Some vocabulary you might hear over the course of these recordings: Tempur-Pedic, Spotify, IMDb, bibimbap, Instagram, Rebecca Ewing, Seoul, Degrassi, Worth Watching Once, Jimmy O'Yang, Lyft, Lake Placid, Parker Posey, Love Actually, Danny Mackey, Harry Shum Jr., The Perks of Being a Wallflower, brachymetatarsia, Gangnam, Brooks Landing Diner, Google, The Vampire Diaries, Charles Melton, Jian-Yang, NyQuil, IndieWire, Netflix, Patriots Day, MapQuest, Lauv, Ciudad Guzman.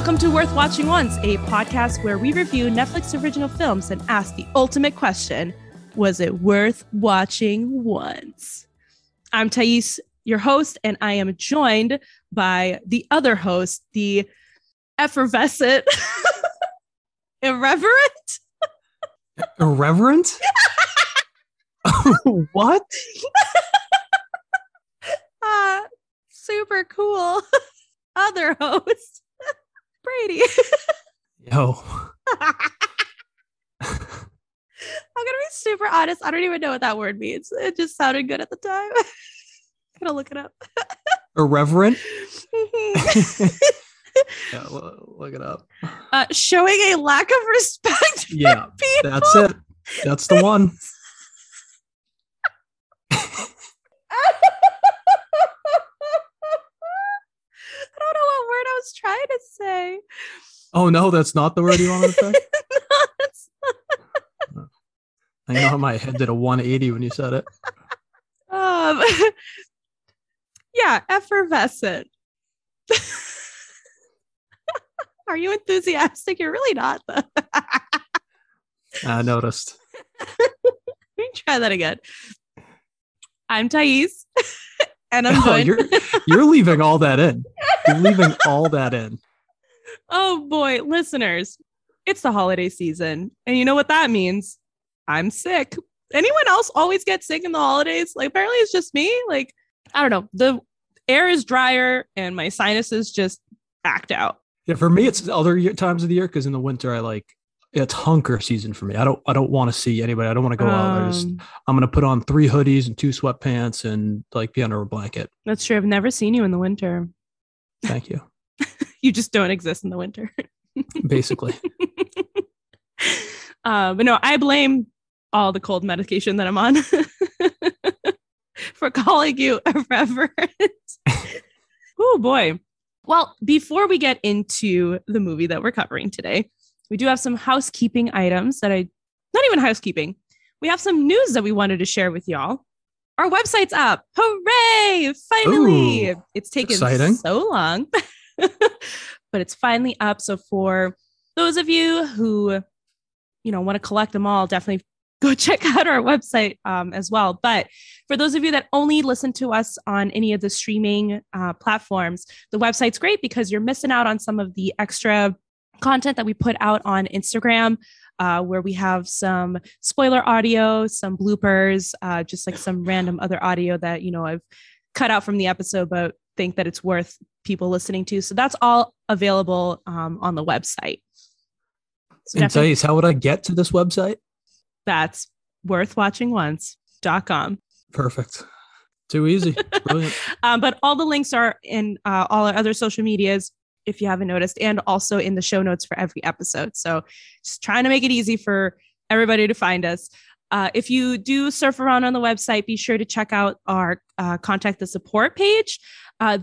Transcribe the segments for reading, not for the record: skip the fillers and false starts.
Welcome to Worth Watching Once, a podcast where we review Netflix original films and ask the ultimate question, was it worth watching once? I'm Thais, your host, and I am joined by the other host, the effervescent, irreverent. Irreverent? What? Super cool other host, Brady. Yo. I'm going to be super honest. I don't even know what that word means. It just sounded good at the time. I'm going to look it up. Irreverent? Mm-hmm. Yeah, look it up. Showing a lack of respect for people. That's it. That's the one. Trying to say. Oh no, that's not the word you wanted to say. No, it's not. I know my head did a 180 when you said it. Yeah, effervescent. Are you enthusiastic? You're really not, though. I noticed. Let me try that again. I'm Thais, and I'm going. You're leaving all that in. Leaving all that in. Oh boy, listeners, it's the holiday season, and you know what that means. I'm sick. Anyone else always get sick in the holidays? Like, apparently it's just me. Like, I don't know, the air is drier and my sinuses just act out. Yeah, for me it's other times of the year, because in the winter I like, it's hunker season for me. I don't want to see anybody. I don't want to go out. I'm gonna put on 3 hoodies and 2 sweatpants and like be under a blanket. That's true. I've never seen you in the winter. Thank you. You just don't exist in the winter. Basically. But no, I blame all the cold medication that I'm on for calling you irreverent. Oh, boy. Well, before we get into the movie that we're covering today, we do have some housekeeping items not even housekeeping. We have some news that we wanted to share with y'all. Our website's up. Hooray! Finally. Ooh, it's taken so long, but it's finally up. So for those of you who, want to collect them all, definitely go check out our website as well. But for those of you that only listen to us on any of the streaming platforms, the website's great because you're missing out on some of the extra content that we put out on Instagram, where we have some spoiler audio, some bloopers, just like some random other audio that, I've cut out from the episode, but think that it's worth people listening to. So that's all available on the website. So and Thais, how would I get to this website? That's worthwatchingonce.com. Perfect. Too easy. Brilliant. But all the links are in all our other social medias, if you haven't noticed, and also in the show notes for every episode. So just trying to make it easy for everybody to find us. If you do surf around on the website, be sure to check out our contact the support page.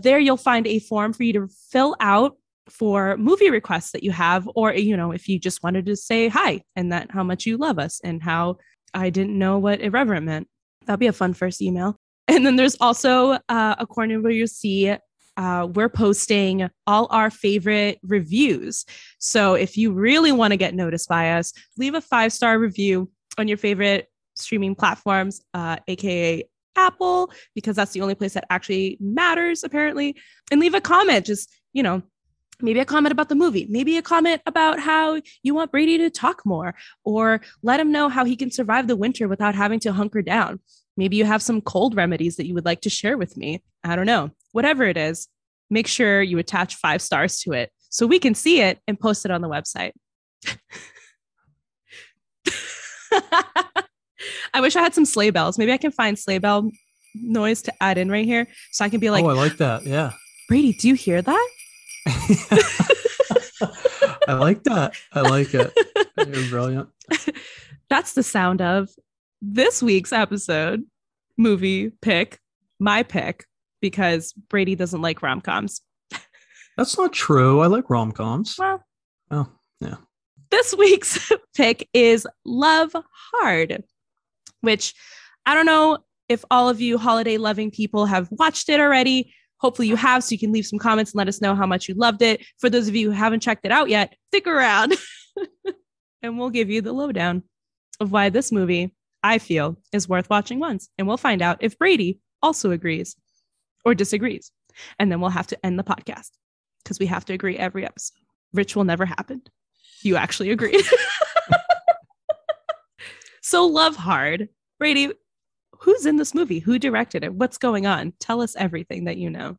There you'll find a form for you to fill out for movie requests that you have, or, if you just wanted to say hi and that how much you love us and how I didn't know what irreverent meant. That'd be a fun first email. And then there's also a corner where you'll see we're posting all our favorite reviews. So if you really want to get noticed by us, leave a 5-star review on your favorite streaming platforms, aka Apple, because that's the only place that actually matters, apparently. And leave a comment, just, maybe a comment about the movie, maybe a comment about how you want Brady to talk more, or let him know how he can survive the winter without having to hunker down. Maybe you have some cold remedies that you would like to share with me. I don't know. Whatever it is, make sure you attach 5 stars to it so we can see it and post it on the website. I wish I had some sleigh bells. Maybe I can find sleigh bell noise to add in right here so I can be like, oh, I like that. Yeah. Brady, do you hear that? I like that. I like it. You're brilliant. That's the sound of this week's episode, movie pick, my pick, because Brady doesn't like rom-coms. That's not true. I like rom-coms. Well, oh, yeah. This week's pick is Love Hard, which I don't know if all of you holiday loving people have watched it already, Hopefully you have, so you can leave some comments and let us know how much you loved it. For those of you who haven't checked it out yet, stick around and we'll give you the lowdown of why this movie, I feel, is worth watching once. And we'll find out if Brady also agrees or disagrees. And then we'll have to end the podcast because we have to agree every episode. Ritual never happened. You actually agreed. So Love Hard. Brady, who's in this movie? Who directed it? What's going on? Tell us everything that you know.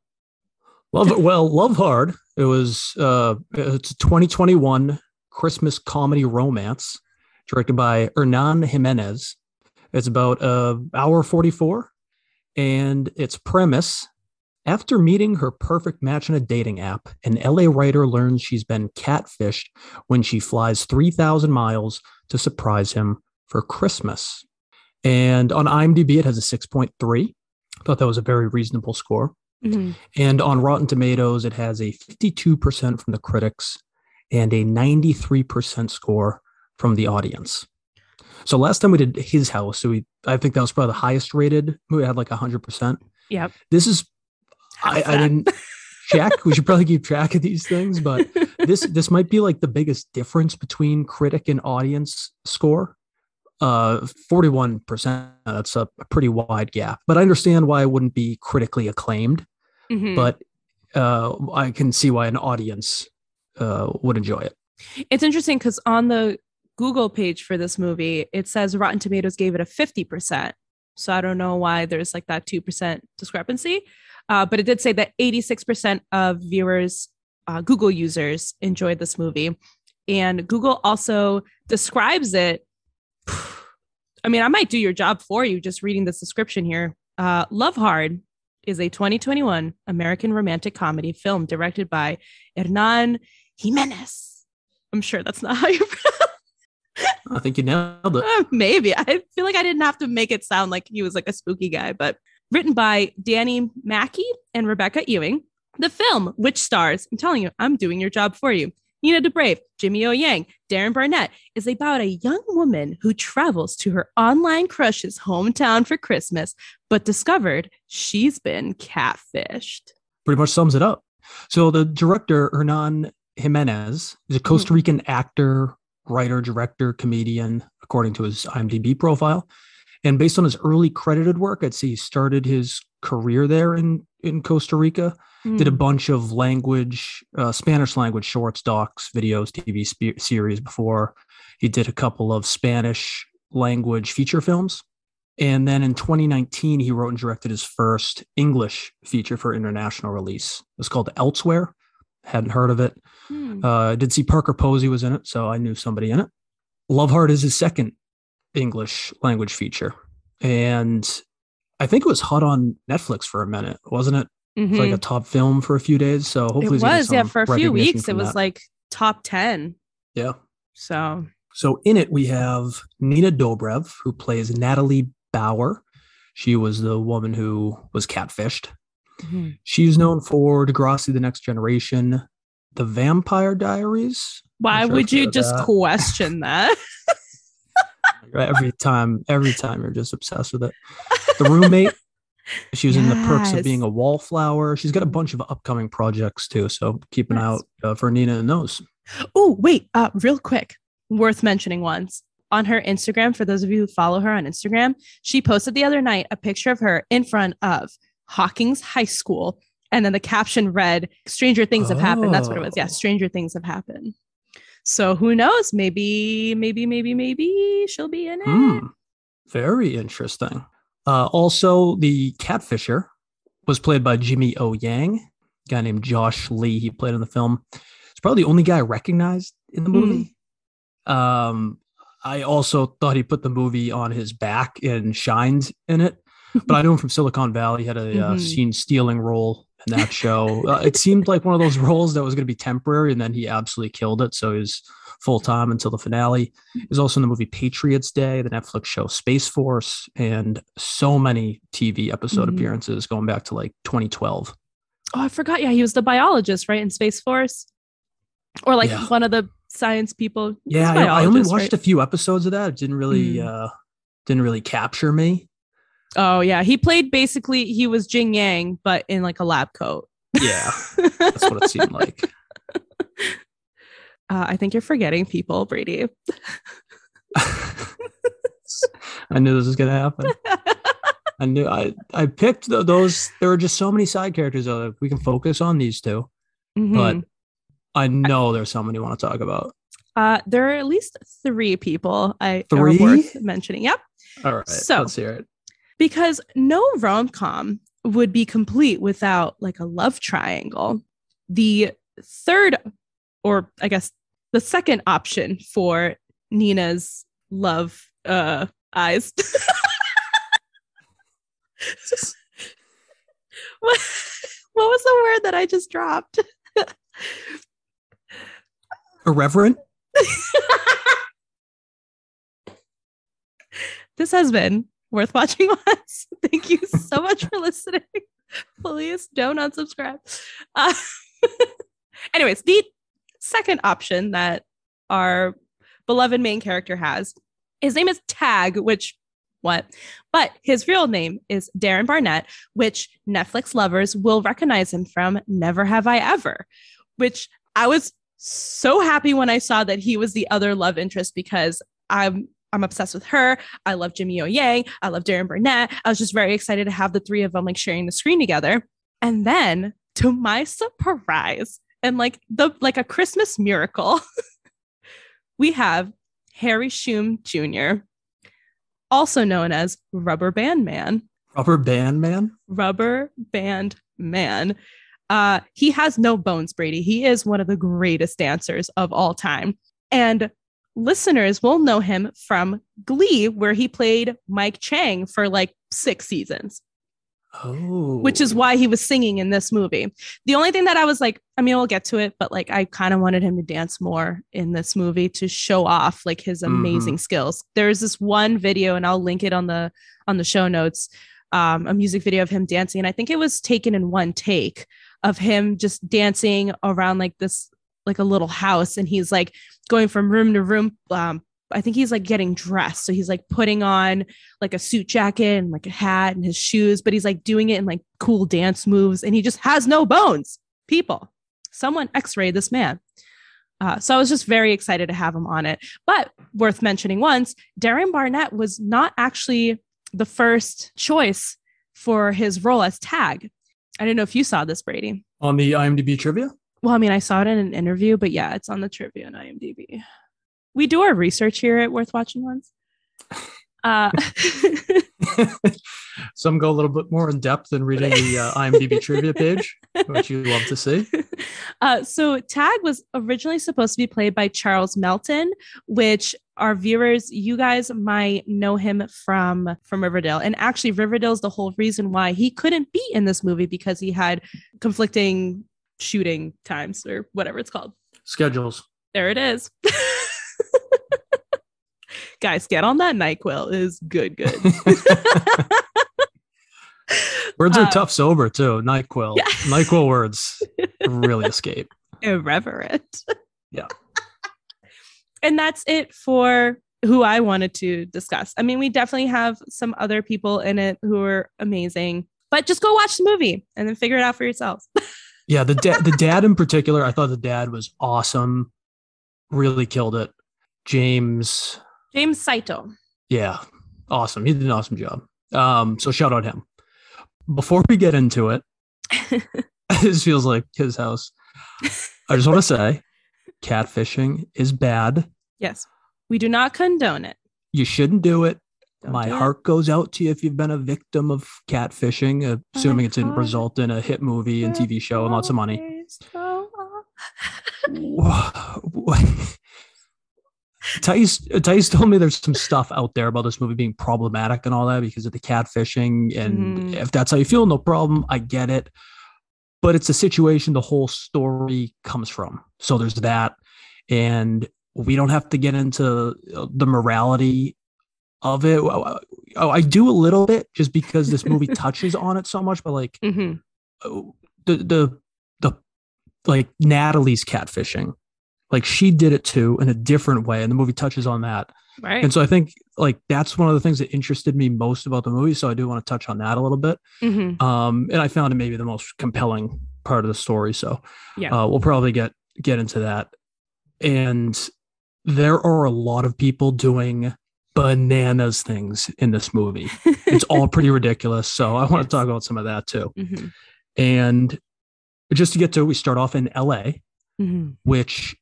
Love Hard. It was it's a 2021 Christmas comedy romance directed by Hernan Jimenez. It's about hour 44, and its premise: after meeting her perfect match in a dating app, an LA writer learns she's been catfished when she flies 3,000 miles to surprise him for Christmas. And on IMDb, it has a 6.3. I thought that was a very reasonable score. Mm-hmm. And on Rotten Tomatoes, it has a 52% from the critics and a 93% score from the audience. So last time we did His House, so I think that was probably the highest rated movie. It had like 100%. Yep. This is... I didn't check. We should probably keep track of these things, but this might be like the biggest difference between critic and audience score. 41%. That's a pretty wide gap, but I understand why it wouldn't be critically acclaimed, mm-hmm. but I can see why an audience would enjoy it. It's interesting because on the Google page for this movie, it says Rotten Tomatoes gave it a 50%. So I don't know why there's like that 2% discrepancy. But it did say that 86% of viewers, Google users, enjoyed this movie. And Google also describes it. I mean, I might do your job for you just reading this description here. Love Hard is a 2021 American romantic comedy film directed by Hernan Jimenez. I'm sure that's not how you I think you nailed it. Maybe. I feel like I didn't have to make it sound like he was like a spooky guy, but... Written by Danny Mackey and Rebecca Ewing. The film, which stars, I'm telling you, I'm doing your job for you, Nina Dobrev, Jimmy O'Yang, Darren Barnet, is about a young woman who travels to her online crush's hometown for Christmas, but discovered she's been catfished. Pretty much sums it up. So the director, Hernan Jimenez, is a Costa Rican actor, writer, director, comedian, according to his IMDb profile. And based on his early credited work, I'd say he started his career there in Costa Rica, did a bunch of Spanish language shorts, docs, videos, TV series before. He did a couple of Spanish language feature films. And then in 2019, he wrote and directed his first English feature for international release. It's called Elsewhere. Hadn't heard of it. I did see Parker Posey was in it, so I knew somebody in it. Love Hard is his second English language feature, and I think it was hot on Netflix for a minute, wasn't it? Mm-hmm. It's like a top film for a few days, so hopefully it was. Yeah, for a few weeks it was like top 10. Yeah. So in it we have Nina Dobrev, who plays Natalie Bauer. She was the woman who was catfished. Mm-hmm. She's known for Degrassi, The Next Generation, The Vampire Diaries. Why would you just question that? Every time you're just obsessed with it. The Roommate. She was in The Perks of Being a Wallflower. She's got a bunch of upcoming projects too, so keep an eye out for Nina and those. Oh, wait, real quick, worth mentioning once. On her Instagram, for those of you who follow her on Instagram, she posted the other night a picture of her in front of Hawkins High School, and then the caption read, "Stranger Things have happened." That's what it was. Yeah, Stranger Things have happened. So who knows? Maybe she'll be in it. Very interesting. Also, the catfisher was played by Jimmy O'Yang, a guy named Josh Lee. He played in the film. It's probably the only guy I recognized in the movie. I also thought he put the movie on his back and shined in it. But I knew him from Silicon Valley. He had a scene stealing role in that show. It seemed like one of those roles that was going to be temporary, and then he absolutely killed it. So he was full-time until the finale. He was also in the movie Patriots Day, the Netflix show Space Force, and so many TV episode appearances going back to like 2012. Oh, I forgot. Yeah, he was the biologist, right, in Space Force? Or like one of the science people. Yeah, I only watched a few episodes of that. It didn't really capture me. Oh, yeah. He played basically, he was Jian-Yang, but in like a lab coat. Yeah, that's what it seemed like. I think you're forgetting people, Brady. I knew this was going to happen. I knew I picked those. There were just so many side characters. We can focus on these two, mm-hmm. but I know there's someone you want to talk about. There are at least three people are worth mentioning. Yep. All right. So, let's hear it. Because no rom-com would be complete without like a love triangle. The third, or I guess the second option for Nina's love eyes. What was the word that I just dropped? Irreverent? This has been Worth Watching Once. Thank you so much for listening. Please don't unsubscribe. Anyways, the second option that our beloved main character has, his name is Tag, which what? But his real name is Darren Barnet, which Netflix lovers will recognize him from Never Have I Ever, which I was so happy when I saw that he was the other love interest, because I'm obsessed with her. I love Jimmy O'Yang. I love Darren Barnet. I was just very excited to have the three of them like sharing the screen together. And then, to my surprise, and like a Christmas miracle, we have Harry Shum Jr., also known as Rubber Band Man. Rubber Band Man? Rubber Band Man. He has no bones, Brady. He is one of the greatest dancers of all time. And listeners will know him from Glee, where he played Mike Chang for like 6 seasons. Oh, which is why he was singing in this movie. The only thing that I was like, I mean, we'll get to it, but like, I kind of wanted him to dance more in this movie to show off like his amazing skills. There's this one video, and I'll link it on the show notes, a music video of him dancing. And I think it was taken in one take of him just dancing around like this, like a little house, and he's like going from room to room. I think he's like getting dressed, so he's like putting on like a suit jacket and like a hat and his shoes, but he's like doing it in like cool dance moves, and he just has no bones. People, someone x-ray this man. So I was just very excited to have him on it. But worth mentioning once, Darren Barnet was not actually the first choice for his role as Tag. I don't know if you saw this, Brady, on the IMDb trivia. Well, I mean, I saw it in an interview, but yeah, it's on the trivia on IMDb. We do our research here at Worth Watching Once. Some go a little bit more in depth than reading the IMDb trivia page, which you love to see. So Tag was originally supposed to be played by Charles Melton, which our viewers, you guys might know him from Riverdale. And actually, Riverdale is the whole reason why he couldn't be in this movie, because he had conflicting shooting times, or whatever it's called. Schedules. There it is. Guys, get on that NyQuil. It is good. Words are tough sober too. NyQuil. Yeah. NyQuil words really escape. Irreverent. Yeah. And that's it for who I wanted to discuss. I mean, we definitely have some other people in it who are amazing, but just go watch the movie and then figure it out for yourselves. Yeah, the dad in particular, I thought the dad was awesome. Really killed it. James Saito. Yeah, awesome. He did an awesome job. So shout out him. Before we get into it, this feels like his house. I just want to say, catfishing is bad. Yes, we do not condone it. You shouldn't do it. My heart goes out to you if you've been a victim of catfishing, assuming it didn't result in a hit movie and TV show and lots of money. Thais told me there's some stuff out there about this movie being problematic and all that because of the catfishing. And if that's how you feel, no problem. I get it. But it's a situation the whole story comes from. So there's that. And we don't have to get into the morality of it. Oh, I do a little bit just because this movie touches on it so much, but like the like Natalie's catfishing, like she did it too in a different way, and the movie touches on that. Right. And so I think like that's one of the things that interested me most about the movie. So I do want to touch on that a little bit. Mm-hmm. And I found it maybe the most compelling part of the story. So yeah, we'll probably get into that. And there are a lot of people doing bananas things in this movie. It's all pretty ridiculous. So I want to talk about some of that too. Mm-hmm. And just to get to it, we start off in LA, mm-hmm. which,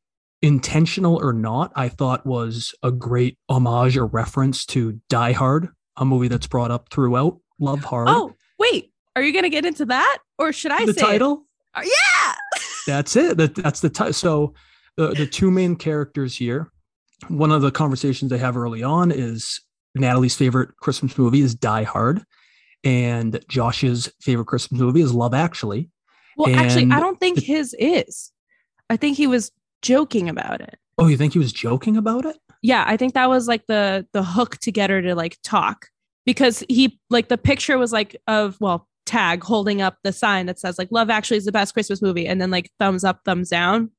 intentional or not, I thought was a great homage or reference to Die Hard, a movie that's brought up throughout Love Hard. Oh, wait, are you going to get into that? Or should I say the title? It? Yeah. That's it. That's the title. So the two main characters here, one of the conversations they have early on is Natalie's favorite Christmas movie is Die Hard. And Josh's favorite Christmas movie is Love Actually. Well, and actually, I don't think his is. I think he was joking about it. Oh, you think he was joking about it? Yeah, I think that was like the hook to get her to like talk, because he like the picture was like of well tag holding up the sign that says like Love Actually is the best Christmas movie, and then like thumbs up, thumbs down.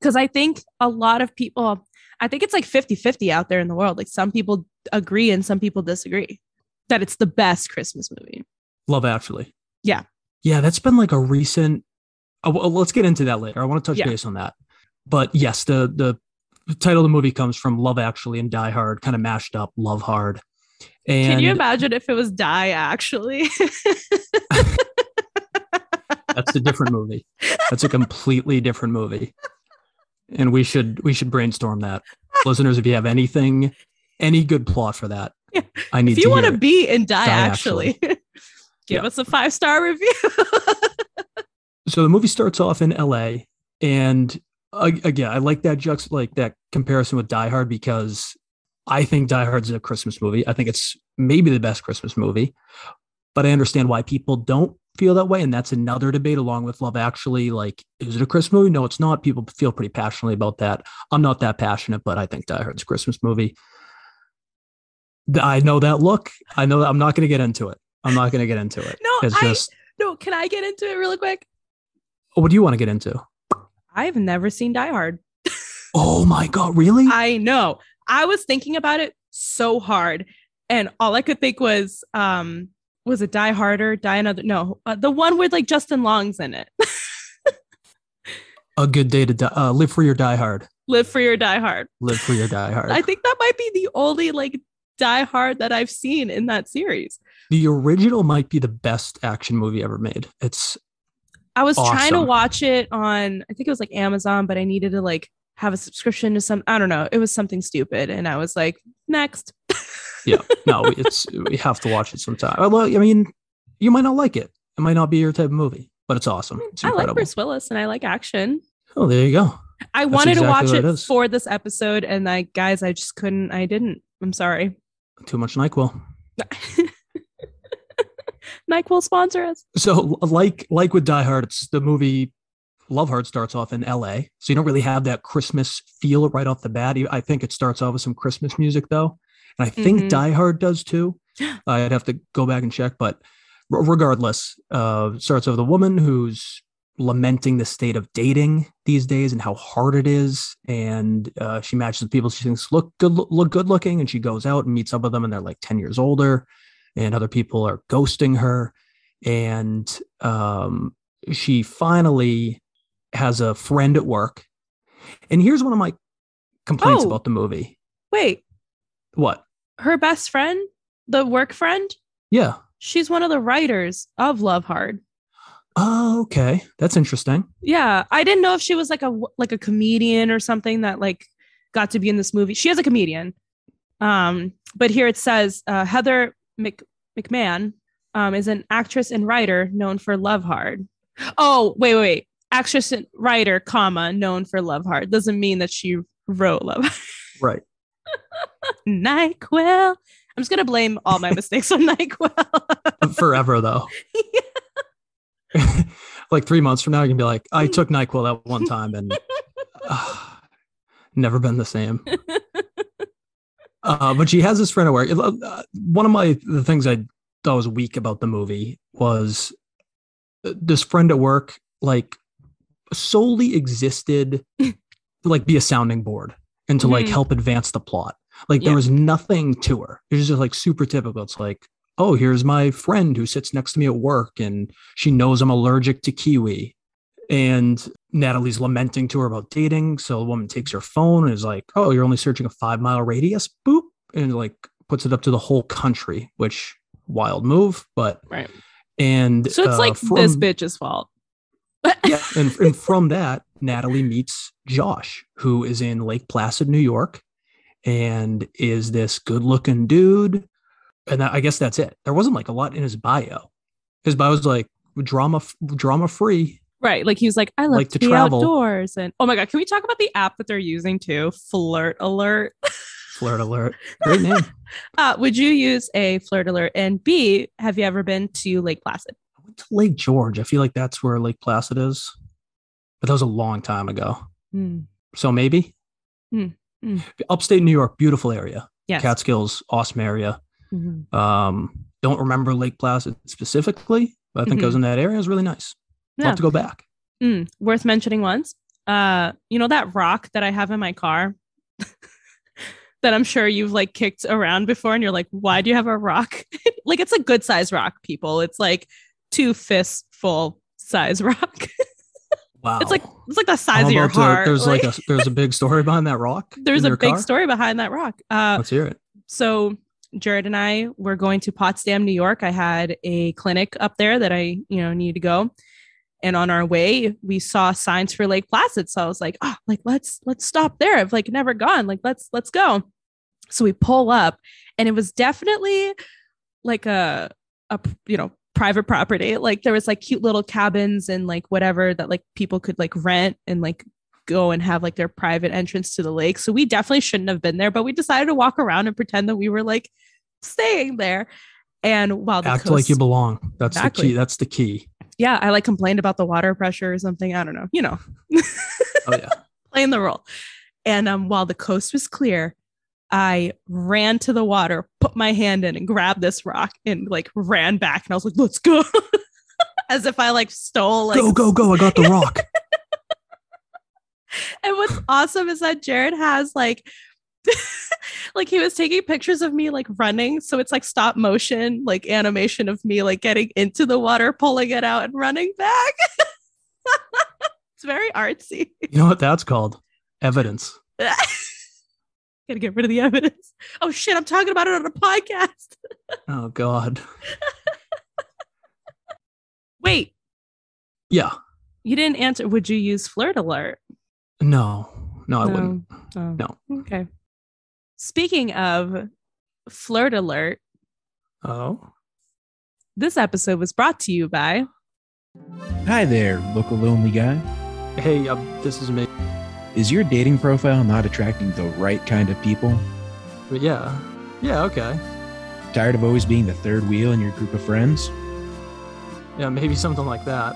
Because I think a lot of people, I think it's like 50-50 out there in the world. Like some people agree and some people disagree that it's the best Christmas movie. Love Actually. Yeah. Yeah, that's been like a recent. Let's get into that later. I want to touch base on that. But yes, the title of the movie comes from Love Actually and Die Hard, kind of mashed up, Love Hard. And can you imagine if it was Die Actually? That's a different movie. That's a completely different movie. And we should brainstorm that. Listeners, if you have any good plot for that, yeah. I need to. If you want to be in Die Actually. Give us a 5-star review. So the movie starts off in LA, and again, I like that that comparison with Die Hard, because I think Die Hard's a Christmas movie. I think it's maybe the best Christmas movie, but I understand why people don't feel that way. And that's another debate along with Love Actually. Like, is it a Christmas movie? No, it's not. People feel pretty passionately about that. I'm not that passionate, but I think Die Hard's a Christmas movie. I know that look. I know that I'm not going to get into it. No, can I get into it really quick? What do you want to get into? I've never seen Die Hard. Oh my God, really? I know. I was thinking about it so hard, and all I could think was it Die Harder, Die Another? No, the one with like Justin Long's in it. A Good Day to Die. Live Free or Die Hard. Live Free or Die Hard. Live Free or Die Hard. I think that might be the only like Die Hard that I've seen in that series. The original might be the best action movie ever made. I was trying to watch it on, I think it was like Amazon, but I needed to like have a subscription to some, I don't know. It was something stupid. And I was like, next. Yeah, no, we have to watch it sometime. I mean, you might not like it. It might not be your type of movie, but it's awesome. It's incredible. I like Bruce Willis and I like action. Oh, there you go. I wanted to watch it for this episode. And like, guys, I just couldn't. I didn't. I'm sorry. Too much NyQuil. NyQuil sponsor us. So like with Die Hard, it's the movie Love Hard starts off in LA. So you don't really have that Christmas feel right off the bat. I think it starts off with some Christmas music though. And I think Die Hard does too. I'd have to go back and check, but regardless, starts off the woman who's lamenting the state of dating these days and how hard it is. And she matches with people she thinks look good looking. And she goes out and meets up with them and they're like 10 years older. And other people are ghosting her. And she finally has a friend at work. And here's one of my complaints about the movie. Wait. What? Her best friend? The work friend? Yeah. She's one of the writers of Love Hard. Oh, okay. That's interesting. Yeah. I didn't know if she was like a comedian or something that like got to be in this movie. She is a comedian. But here it says Heather McMahon is an actress and writer known for Love Hard. Oh, wait. Actress and writer, comma, known for Love Hard. Doesn't mean that she wrote Love Hard. Right. NyQuil. I'm just going to blame all my mistakes on NyQuil. Forever, though. Yeah. Like 3 months from now, you can be like, I took NyQuil at one time and never been the same. But she has this friend at work. One of the things I thought was weak about the movie was this friend at work, like, solely existed to like be a sounding board and to like help advance the plot. Like there was nothing to her. It was just like super typical. It's like, oh, here's my friend who sits next to me at work and she knows I'm allergic to kiwi. And Natalie's lamenting to her about dating. So the woman takes her phone and is like, oh, you're only searching a 5 mile radius. Boop. And like puts it up to the whole country, which wild move. But right. And so it's like this bitch's fault. Yeah. And from that, Natalie meets Josh, who is in Lake Placid, New York, and is this good looking dude. And I guess that's it. There wasn't like a lot in his bio. His bio was like drama free. Right. Like he was like, I love to be travel outdoors. And oh my God, can we talk about the app that they're using too? Flirt Alert. Flirt Alert. Great name. Would you use a Flirt Alert? And B, have you ever been to Lake Placid? I went to Lake George. I feel like that's where Lake Placid is. But that was a long time ago. Mm. So maybe. Mm. Mm. Upstate New York, beautiful area. Yes. Catskills, awesome area. Mm-hmm. Don't remember Lake Placid specifically, but I think it was in that area. It was really nice. Yeah. Love to go back. Mm, worth mentioning once. You know that rock that I have in my car that I'm sure you've like kicked around before and you're like, why do you have a rock? Like it's a good size rock, people. It's like 2 fistful size rock. Wow. It's like the size of your heart. There's there's a big story behind that rock. There's a big story behind that rock. Let's hear it. So Jared and I were going to Potsdam, New York. I had a clinic up there that I, needed to go. And on our way, we saw signs for Lake Placid. So I was like, let's stop there. I've never gone. Let's go. So we pull up and it was definitely like a private property. Like there was cute little cabins and whatever that people could rent and go and have their private entrance to the lake. So we definitely shouldn't have been there, but we decided to walk around and pretend that we were staying there. And while the act coast, like you belong. That's exactly. The key. That's the key. Yeah, I complained about the water pressure or something. I don't know, Oh, yeah. Playing the role. And while the coast was clear, I ran to the water, put my hand in and grabbed this rock and ran back. And I was like, let's go. As if I stole. Go. I got the rock. And what's awesome is that Jared has he was taking pictures of me running, so it's stop motion animation of me getting into the water, pulling it out and running back. It's very artsy. You know what that's called? Evidence. Gotta get rid of the evidence. Oh shit, I'm talking about it on a podcast. Oh god. Wait. Yeah. You didn't answer. Would you use Flirt Alert? No, I wouldn't. Oh. No. Okay. Speaking of Flirt Alert. Oh. This episode was brought to you by. Hi there, local lonely guy. Hey, this is me. Is your dating profile not attracting the right kind of people? Yeah. Yeah, okay. Tired of always being the third wheel in your group of friends? Yeah, maybe something like that.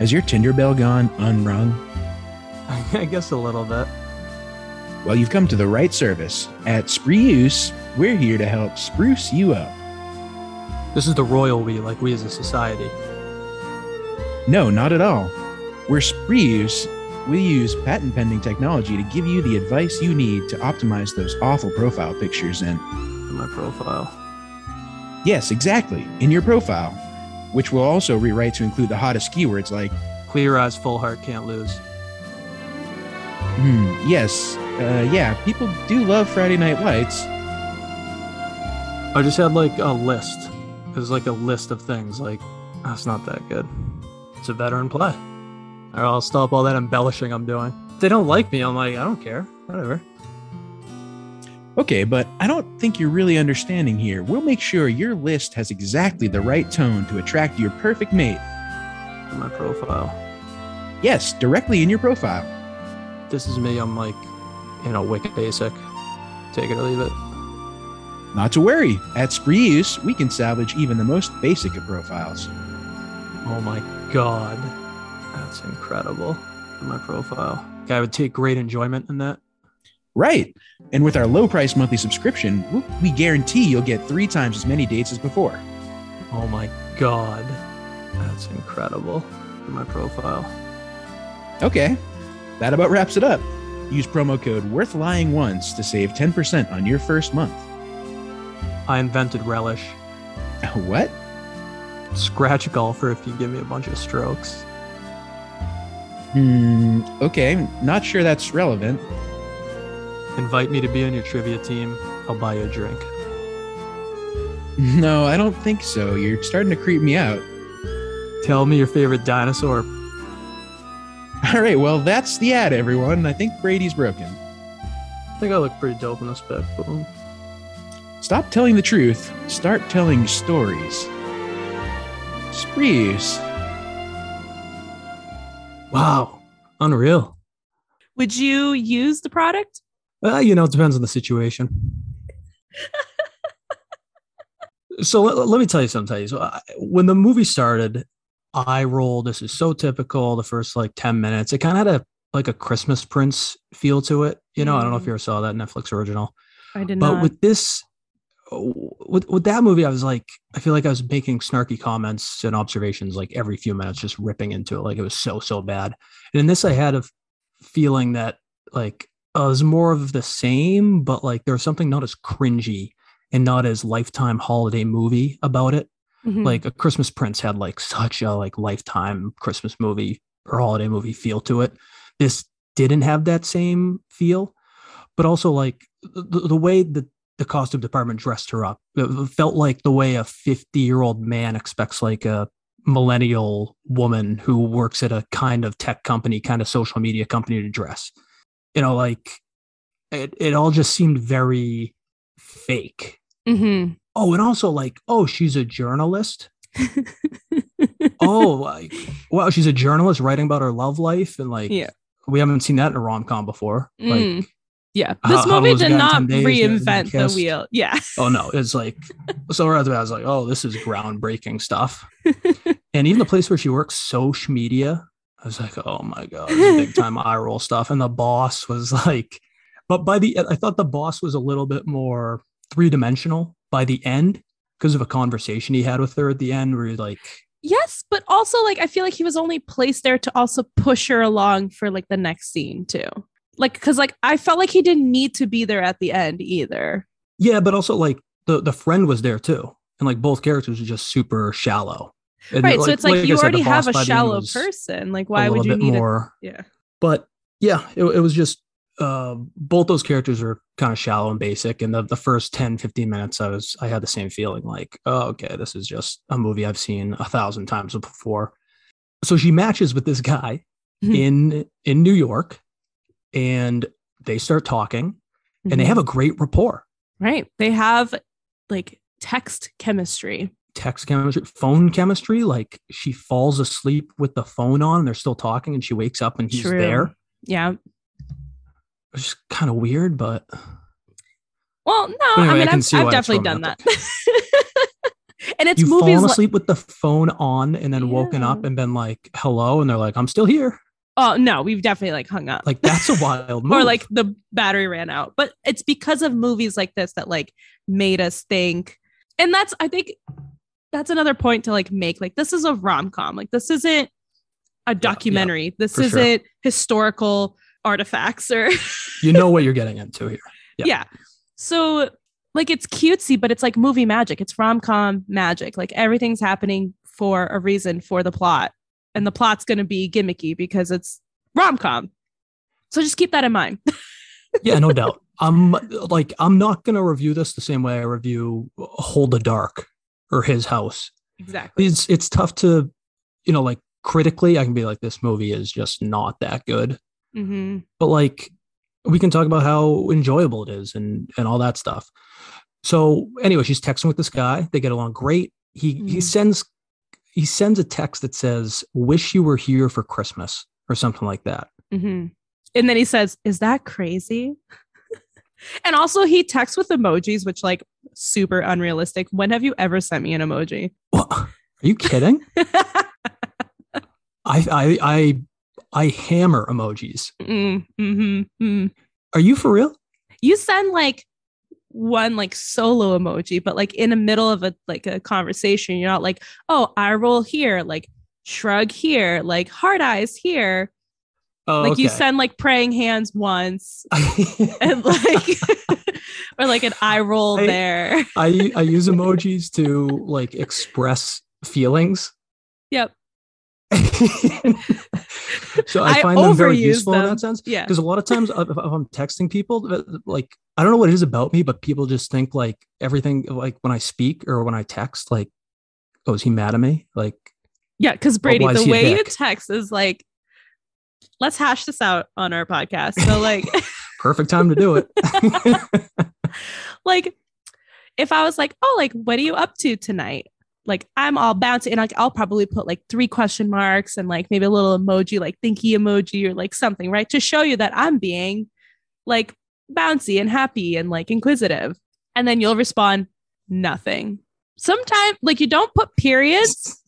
Has your Tinder bell gone unrung? I guess a little bit. Well, you've come to the right service. At Spruce Use, we're here to help spruce you up. This is the royal we, we as a society. No, not at all. We're Spruce Use. We use patent-pending technology to give you the advice you need to optimize those awful profile pictures in... In my profile. Yes, exactly. In your profile. Which we'll also rewrite to include the hottest keywords like... Clear eyes, full heart, can't lose. Yes. Yeah, people do love Friday Night Lights. I just had a list. It was a list of things. That's not that good. It's a veteran play. Or I'll stop all that embellishing I'm doing. If they don't like me, I'm I don't care. Whatever. Okay, but I don't think you're really understanding here. We'll make sure your list has exactly the right tone to attract your perfect mate. In my profile. Yes, directly in your profile. This is me. I'm wicked basic. Take it or leave it. Not to worry. At Spruce, we can salvage even the most basic of profiles. Oh my god. That's incredible. My profile. I would take great enjoyment in that. Right. And with our low price monthly subscription, we guarantee you'll get 3 times as many dates as before. Oh my god. That's incredible. My profile. Okay. That about wraps it up. Use promo code WORTHLYINGONCE to save 10% on your first month. I invented relish. What? Scratch golfer if you give me a bunch of strokes. Okay, not sure that's relevant. Invite me to be on your trivia team. I'll buy you a drink. No, I don't think so. You're starting to creep me out. Tell me your favorite dinosaur. All right, well, that's the ad, everyone. I think Brady's broken. I think I look pretty dope in this bed. Stop telling the truth. Start telling stories. Spruce. Wow. Unreal. Would you use the product? Well, you know, it depends on the situation. So let me tell you something. So when the movie started, I rolled. This is so typical. The first like 10 minutes, it kind of had a Christmas Prince feel to it. You know, I don't know if you ever saw that Netflix original. I did not. But with this, with that movie, I was like, I feel like I was making snarky comments and observations like every few minutes, just ripping into it. Like it was so bad. And in this, I had a feeling that like it was more of the same, but like there was something not as cringy and not as Lifetime holiday movie about it. Mm-hmm. Like A Christmas Prince had like such a like Lifetime Christmas movie or holiday movie feel to it. This didn't have that same feel, but also like the way that the costume department dressed her up, it felt like the way a 50-year-old man expects like a millennial woman who works at a kind of tech company, kind of social media company to dress. You know, like it all just seemed very fake. Mm-hmm. Oh, and also like, oh, she's a journalist. Oh, like, wow, she's a journalist writing about her love life. And like, yeah, we haven't seen that in a rom-com before. Like, yeah, this movie did not reinvent the wheel. Yeah. Oh, no. It's like, so right away, I was like, oh, this is groundbreaking stuff. And even the place where she works, social media, I was like, oh, my God, big time eye roll stuff. And the boss was like, but I thought the boss was a little bit more three-dimensional by the end because of a conversation he had with her at the end where he's like, yes, but also like I feel like he was only placed there to also push her along for like the next scene too, like because like I felt like he didn't need to be there at the end either. Yeah, but also like the friend was there too, and like both characters are just super shallow. And right, like, so it's like you already have a shallow person. Like why would you need more? Yeah, but yeah, it was just. Both those characters are kind of shallow and basic, and the first 10-15 minutes I had the same feeling like, oh, okay, this is just a movie I've seen 1,000 times before. So she matches with this guy in New York, and they start talking, and they have a great rapport. Right, they have like text chemistry, phone chemistry. Like she falls asleep with the phone on, and they're still talking, and she wakes up and he's there. Yeah. It's just kind of weird, but. Well, no, anyway, I mean, I've definitely done that. And it's movies. You've fallen asleep with the phone on and then woken up and been like, hello. And they're like, I'm still here. Oh, no, we've definitely like hung up. Like, that's a wild move. Or like the battery ran out. But it's because of movies like this that like made us think. And I think that's another point to like make. Like, this is a rom-com. Like, this isn't a documentary. This isn't historical artifacts or you know what you're getting into here. Yeah. So like it's cutesy, but it's like movie magic. It's rom-com magic. Like everything's happening for a reason, for the plot, and the plot's going to be gimmicky because it's rom-com. So just keep that in mind. Yeah, no doubt. I'm not going to review this the same way I review Hold the Dark or His House. Exactly. It's tough to, you know, like critically I can be like, this movie is just not that good. Mm-hmm. But like we can talk about how enjoyable it is and all that stuff. So anyway, she's texting with this guy. They get along great. He sends a text that says, "Wish you were here for Christmas" or something like that. Mm-hmm. And then he says, "Is that crazy?" And also he texts with emojis, which like super unrealistic. When have you ever sent me an emoji? Well, are you kidding? I hammer emojis. Are you for real? You send like one like solo emoji, but like in the middle of a conversation, you're not like, oh, eye roll here, like shrug here, like hard eyes here. Oh, like okay. You send like praying hands once and like or like an eye roll there. I use emojis to like express feelings. Yep. So I find them very useful in that sense. Yeah. Because a lot of times if I'm texting people, like, I don't know what it is about me, but people just think like everything, like when I speak or when I text, like, oh, is he mad at me? Like, yeah, because Brady, the way you text is like, let's hash this out on our podcast. So like, perfect time to do it. Like, if I was like, oh, like, what are you up to tonight? Like, I'm all bouncy, and like, I'll probably put like 3 question marks and like maybe a little emoji, like thinky emoji or like something, right? To show you that I'm being like bouncy and happy and like inquisitive. And then you'll respond nothing. Sometimes like you don't put periods,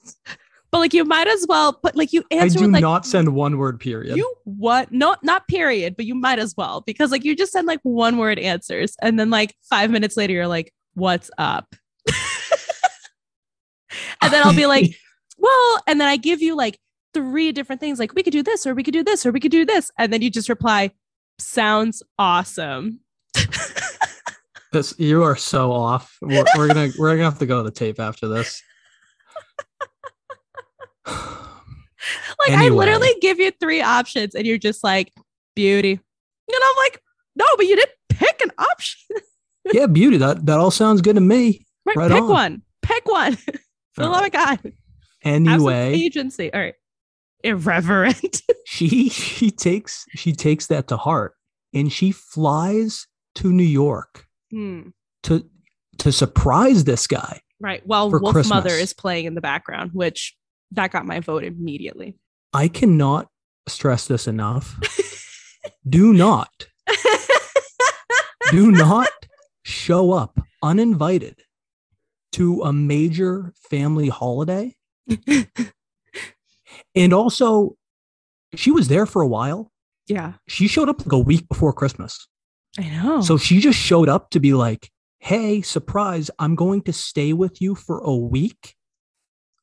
but like you might as well put like you answer. I do with, like, not send 1 word period. You what? No, not period, but you might as well, because like you just send like 1 word answers. And then like 5 minutes later, you're like, what's up? And then I'll be like, well, and then I give you like 3 different things. Like, we could do this, or we could do this, or we could do this. And then you just reply, sounds awesome. This, you are so off. We're gonna have to go to the tape after this. Like, anyway. I literally give you 3 options and you're just like, beauty. And I'm like, no, but you didn't pick an option. Yeah, beauty. That all sounds good to me. Right pick on. Pick one. Oh my God. Anyway. Agency. All right. Irreverent. She takes that to heart, and she flies to New York to surprise this guy. Right. While Wolf Christmas. Mother is playing in the background, which that got my vote immediately. I cannot stress this enough. Do not show up uninvited to a major family holiday. And also, she was there for a while. Yeah. She showed up like a week before Christmas. I know. So she just showed up to be like, hey, surprise, I'm going to stay with you for a week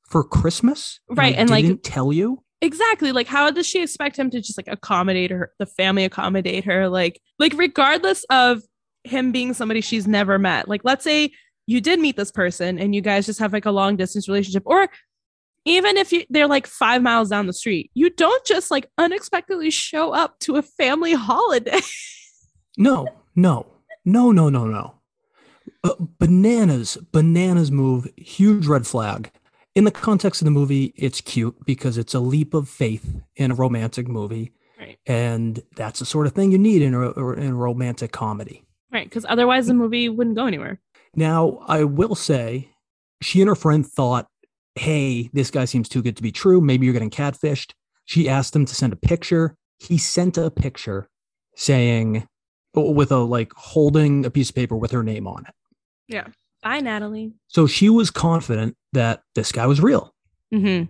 for Christmas. Right. And like, didn't tell you. Exactly. Like, how does she expect him to just like accommodate her, the family accommodate her? Like regardless of him being somebody she's never met, like, let's say you did meet this person and you guys just have like a long distance relationship, or even if they're like 5 miles down the street, you don't just like unexpectedly show up to a family holiday. No. Bananas move, huge red flag. In the context of the movie, it's cute because it's a leap of faith in a romantic movie. Right. And that's the sort of thing you need in a romantic comedy. Right. Because otherwise the movie wouldn't go anywhere. Now, I will say, she and her friend thought, hey, this guy seems too good to be true. Maybe you're getting catfished. She asked him to send a picture. He sent a picture saying, with a like holding a piece of paper with her name on it. Yeah. Bye, Natalie. So she was confident that this guy was real. Mm-hmm.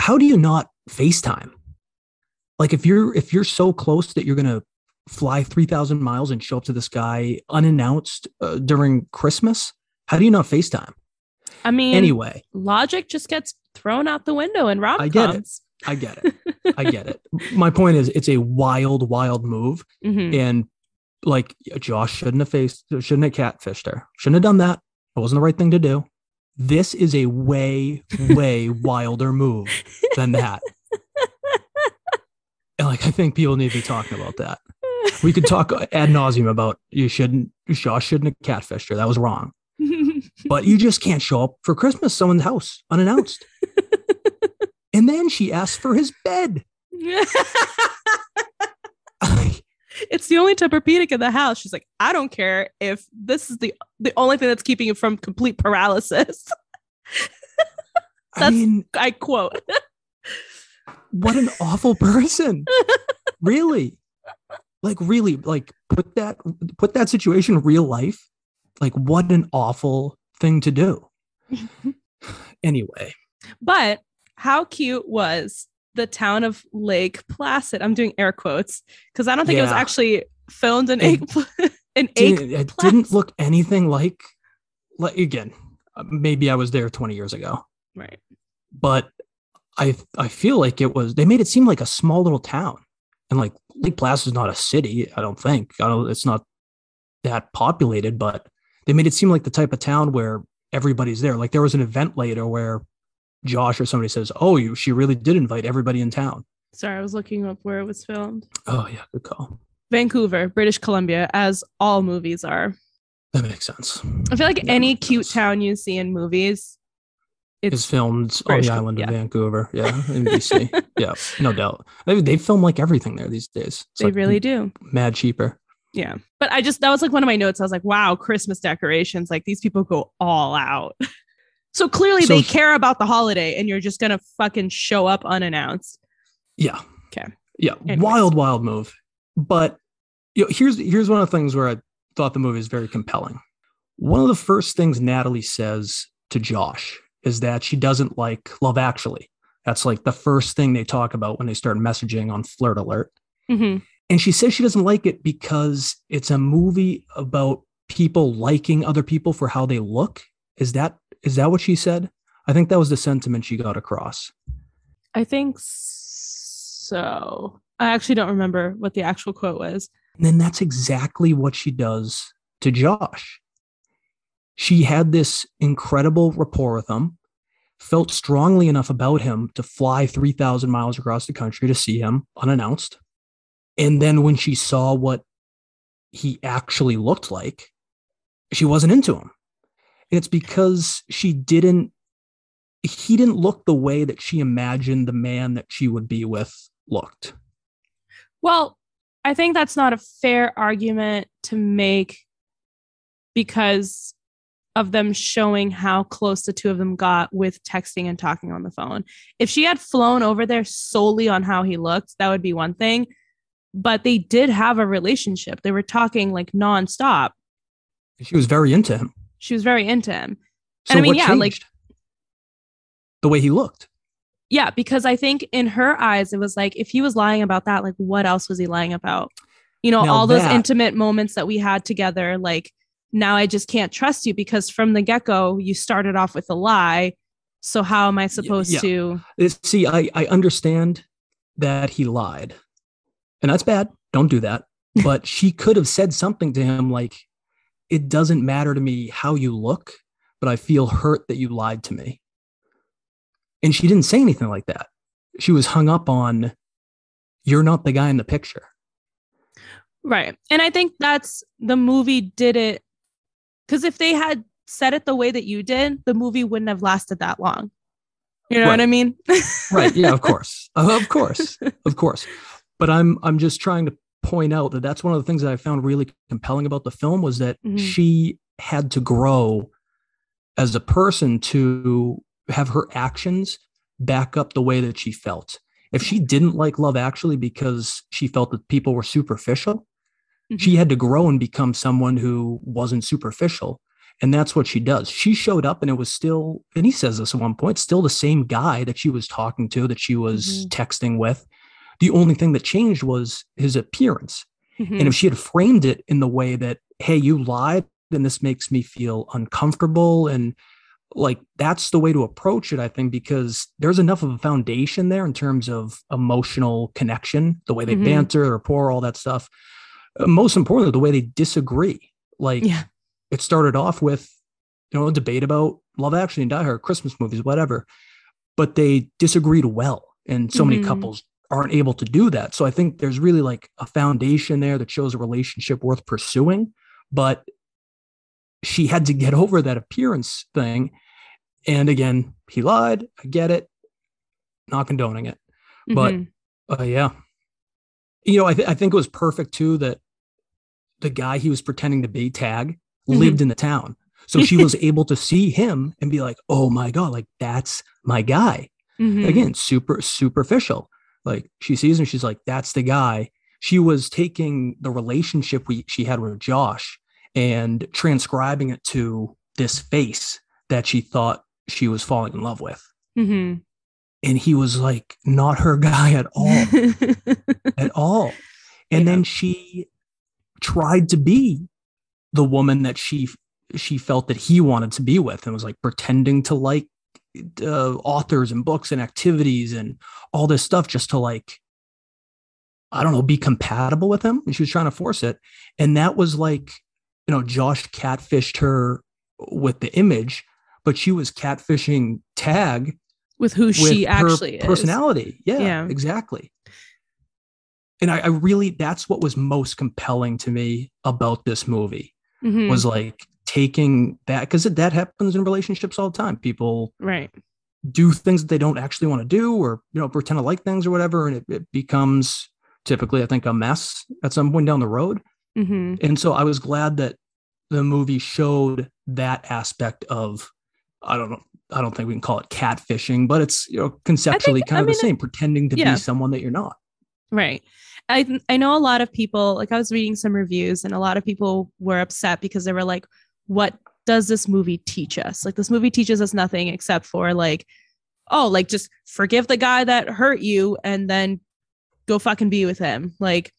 How do you not FaceTime? Like, if you're so close that you're going to fly 3,000 miles and show up to this guy unannounced during Christmas, how do you not FaceTime? I mean, anyway, logic just gets thrown out the window in rom-coms. I get it. My point is, it's a wild, wild move. Mm-hmm. And like, Josh shouldn't have catfished her. Shouldn't have done that. It wasn't the right thing to do. This is a way, way wilder move than that. And like, I think people need to be talking about that. We could talk ad nauseum about Josh shouldn't have catfished her. That was wrong. But you just can't show up for Christmas, someone's house, unannounced. And then she asked for his bed. It's the only Tempur-Pedic in the house. She's like, I don't care if this is the only thing that's keeping you from complete paralysis. I mean, I quote. What an awful person. Really? Like, really, like, put that situation in real life. Like, what an awful thing to do. Anyway. But how cute was the town of Lake Placid? I'm doing air quotes because I don't think it was actually filmed in It didn't look anything like again, maybe I was there 20 years ago. Right. But I feel like it was, they made it seem like a small little town, and like Lake Placid is not a city. I don't think it's not that populated, but they made it seem like the type of town where everybody's there. Like there was an event later where Josh or somebody says, "Oh, she really did invite everybody in town." Sorry, I was looking up where it was filmed. Oh yeah, good call. Vancouver, British Columbia, as all movies are. That makes sense. I feel like any cute town you see in movies, it's filmed British on the island of Vancouver. Yeah, in BC. Yeah, no doubt. They film like everything there these days. It's really do. Mad cheaper. Yeah, but that was like one of my notes. I was like, wow, Christmas decorations. Like these people go all out. So clearly they care about the holiday, and you're just gonna fucking show up unannounced. Yeah. Okay. Yeah. Anyways. Wild move. But here's one of the things where I thought the movie is very compelling. One of the first things Natalie says to Josh is that she doesn't like Love Actually. That's like the first thing they talk about when they start messaging on Flirt Alert. Mm-hmm. And she says she doesn't like it because it's a movie about people liking other people for how they look. Is that what she said? I think that was the sentiment she got across. I think so. I actually don't remember what the actual quote was. And then that's exactly what she does to Josh. She had this incredible rapport with him, felt strongly enough about him to fly 3,000 miles across the country to see him unannounced. And then when she saw what he actually looked like, she wasn't into him. And it's because he didn't look the way that she imagined the man that she would be with looked. Well, I think that's not a fair argument to make because of them showing how close the two of them got with texting and talking on the phone. If she had flown over there solely on how he looked, that would be one thing. But they did have a relationship. They were talking like nonstop. She was very into him. So and I mean, yeah, changed? Like the way he looked. Yeah, because I think in her eyes, it was like, if he was lying about that, like, what else was he lying about? You know, now all those intimate moments that we had together, like, now I just can't trust you because from the get-go, you started off with a lie. So how am I supposed to? See, I understand that he lied. And that's bad. Don't do that. But she could have said something to him like, it doesn't matter to me how you look, but I feel hurt that you lied to me. And she didn't say anything like that. She was hung up on, you're not the guy in the picture. Right. And I think that's the movie did it. Because if they had said it the way that you did, the movie wouldn't have lasted that long. You know what I mean? Right. Yeah, of course. Of course. But I'm just trying to point out that that's one of the things that I found really compelling about the film was that she had to grow as a person to have her actions back up the way that she felt. If she didn't like Love Actually because she felt that people were superficial, she had to grow and become someone who wasn't superficial. And that's what she does. She showed up and it was still, and he says this at one point, still the same guy that she was talking to, that she was texting with. The only thing that changed was his appearance. And if she had framed it in the way that, hey, you lied, then this makes me feel uncomfortable, and like that's the way to approach it, I think, because there's enough of a foundation there in terms of emotional connection, the way they banter, rapport, all that stuff. Most importantly, the way they disagree. Like it started off with, you know, a debate about Love Actually and Die Hard, Christmas movies, whatever, but they disagreed well. And so many couples aren't able to do that. So I think there's really like a foundation there that shows a relationship worth pursuing, but she had to get over that appearance thing. And again, he lied. I get it. Not condoning it, but yeah, you know, I think it was perfect too, that the guy he was pretending to be Tag lived in the town. So she was able to see him and be like, oh my God, like that's my guy. Again, superficial. Like she sees him, she's like, that's the guy. She was taking the relationship she had with Josh and transcribing it to this face that she thought she was falling in love with. And he was like, not her guy at all, at all. And then she tried to be the woman that she felt that he wanted to be with, and was like pretending to like authors and books and activities and all this stuff just to, like, I don't know, be compatible with him. And she was trying to force it. And that was like, you know, Josh catfished her with the image, but she was catfishing Tag with who she actually is. Personality. Yeah, exactly. And I really, that's what was most compelling to me about this movie, mm-hmm. was like taking that, because that happens in relationships all the time. People right. do things that they don't actually want to do, or, you know, pretend to like things or whatever. And it becomes typically, I think, a mess at some point down the road. Mm-hmm. And so I was glad that the movie showed that aspect of, I don't know, I don't think we can call it catfishing, but it's, you know, conceptually the same, pretending to be someone that you're not. Right. I know a lot of people, like, I was reading some reviews and a lot of people were upset because they were like, what does this movie teach us? Like, this movie teaches us nothing except for, like, oh, like, just forgive the guy that hurt you and then go fucking be with him. Like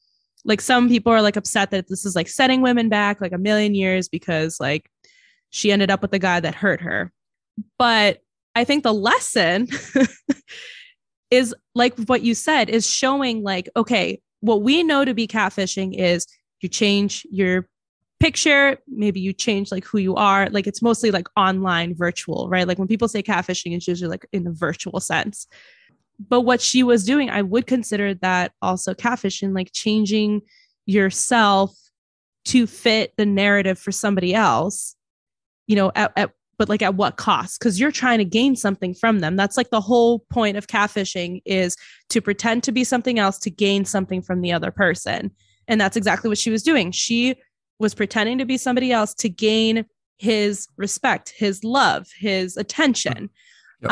some people are like upset that this is like setting women back like a million years because like she ended up with the guy that hurt her. But I think the lesson is, like what you said, is showing, like, okay, what we know to be catfishing is you change your picture, maybe you change like who you are, like it's mostly like online virtual, right? Like when people say catfishing, it's usually like in the virtual sense. But what she was doing, I would consider that also catfishing, like changing yourself to fit the narrative for somebody else, you know, but like at what cost? Because you're trying to gain something from them. That's like the whole point of catfishing, is to pretend to be something else to gain something from the other person. And that's exactly what she was doing. She was pretending to be somebody else to gain his respect, his love, his attention. Yep.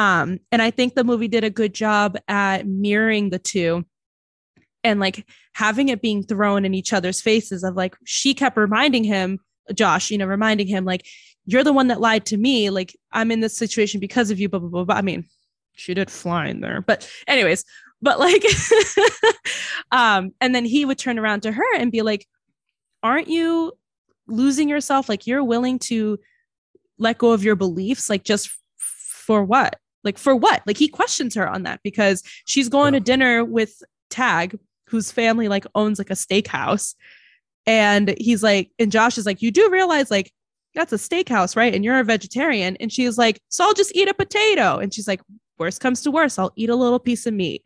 And I think the movie did a good job at mirroring the two and like having it being thrown in each other's faces of, like, she kept reminding him, Josh, you know, reminding him, like, you're the one that lied to me. Like, I'm in this situation because of you, blah, blah, blah, blah. I mean, she did fly in there, but anyways, but like, and then he would turn around to her and be like, aren't you losing yourself? Like, you're willing to let go of your beliefs. Like, just for what? Like, for what? Like, he questions her on that because she's going to dinner with Tag, whose family like owns like a steakhouse. And he's like, and Josh is like, you do realize, like, that's a steakhouse, right? And you're a vegetarian. And she's like, so I'll just eat a potato. And she's like, worst comes to worst, I'll eat a little piece of meat.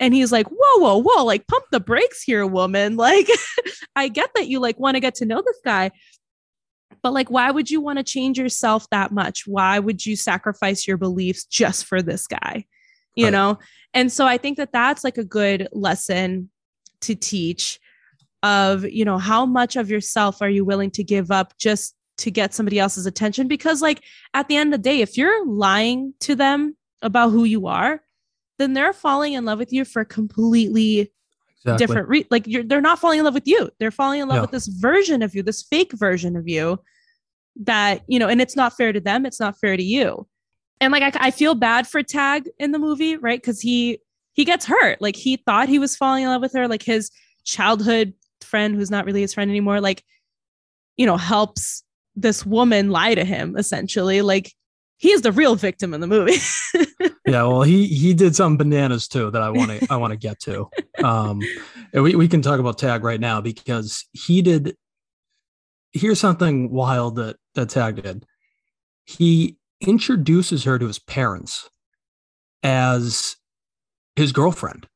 And he's like, whoa, whoa, whoa, like, pump the brakes here, woman. Like, I get that you like want to get to know this guy, but like, why would you want to change yourself that much? Why would you sacrifice your beliefs just for this guy? You know? And so I think that that's like a good lesson to teach of, you know, how much of yourself are you willing to give up just to get somebody else's attention? Because like at the end of the day, if you're lying to them about who you are, then they're falling in love with you for completely different like they're not falling in love with you. They're falling in love with this version of you, this fake version of you that, you know, and it's not fair to them. It's not fair to you. And like, I feel bad for Tag in the movie, right? Cause he gets hurt. Like, he thought he was falling in love with her. Like, his childhood friend, who's not really his friend anymore, like, you know, helps this woman lie to him, essentially. Like, he is the real victim in the movie. Yeah, well, he did some bananas too that I want to get to. And we can talk about Tag right now, because here's something wild that Tag did. He introduces her to his parents as his girlfriend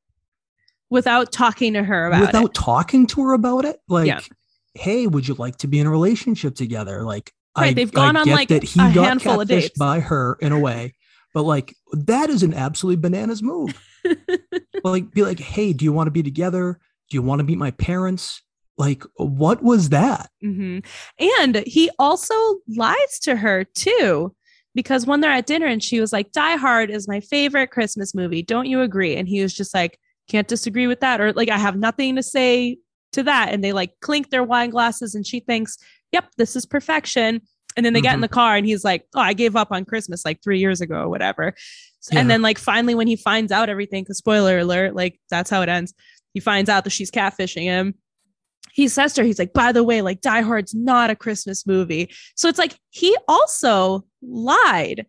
without talking to her about it. Like, hey, would you like to be in a relationship together? Like, right, they've gone on like that. He got catfished by her in a way, but like, that is an absolutely bananas move. Like, be like, hey, do you want to be together? Do you want to meet my parents? Like, what was that? Mm-hmm. And he also lies to her too, because when they're at dinner and she was like, Die Hard is my favorite Christmas movie. Don't you agree? And he was just like, can't disagree with that. Or like, I have nothing to say to that. And they like clink their wine glasses and she thinks, yep, this is perfection. And then they get in the car and he's like, oh, I gave up on Christmas like 3 years ago or whatever. Yeah. And then like, finally, when he finds out everything, because spoiler alert, like that's how it ends. He finds out that she's catfishing him. He says to her, he's like, by the way, like Die Hard's not a Christmas movie. So it's like, he also lied.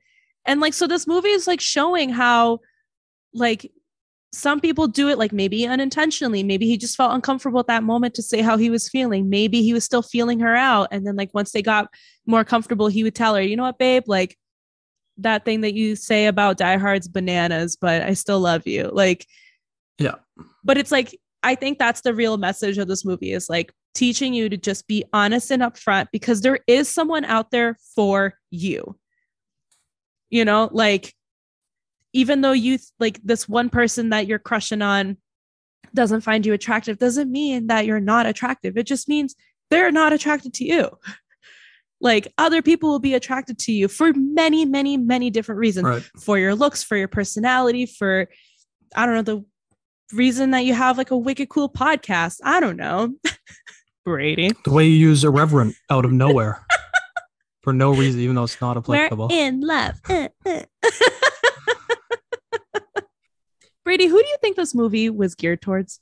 And like, so this movie is like showing how like some people do it, like maybe unintentionally, maybe he just felt uncomfortable at that moment to say how he was feeling. Maybe he was still feeling her out. And then like, once they got more comfortable, he would tell her, you know what, babe, like that thing that you say about Die Hard's bananas, but I still love you. Like, yeah, but it's like, I think that's the real message of this movie is like teaching you to just be honest and upfront because there is someone out there for you. You know, like, even though you like this one person that you're crushing on doesn't find you attractive, doesn't mean that you're not attractive. It just means they're not attracted to you. Like other people will be attracted to you for many, many, many different reasons, right? For your looks, for your personality, for, I don't know, the reason that you have like a wicked cool podcast. I don't know. Brady. The way you use irreverent out of nowhere for no reason, even though it's not applicable. We're in love. Brady, who do you think this movie was geared towards?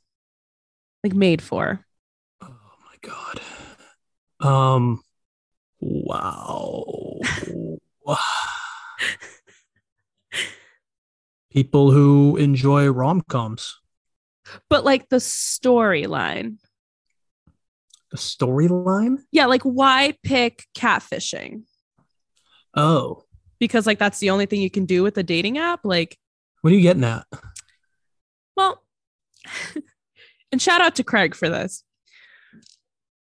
Like made for? Oh my God. Wow. People who enjoy rom-coms. But like the storyline. The storyline? Yeah, like why pick catfishing? Oh. Because like that's the only thing you can do with a dating app? Like, what are you getting at? Well, and shout out to Craig for this.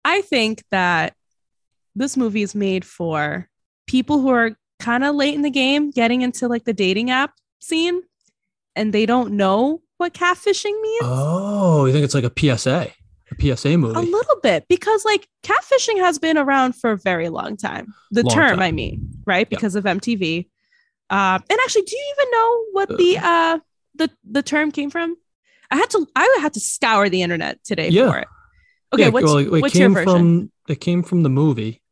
I think that this movie is made for people who are kind of late in the game, getting into like the dating app scene, and they don't know what catfishing means. Oh, you think it's like a PSA movie? A little bit, because like catfishing has been around for a very long time. The term. I mean, right? Yep. Because of MTV. And actually, do you even know what the term came from? I had to scour the internet today for it. Okay, yeah, it came from the movie,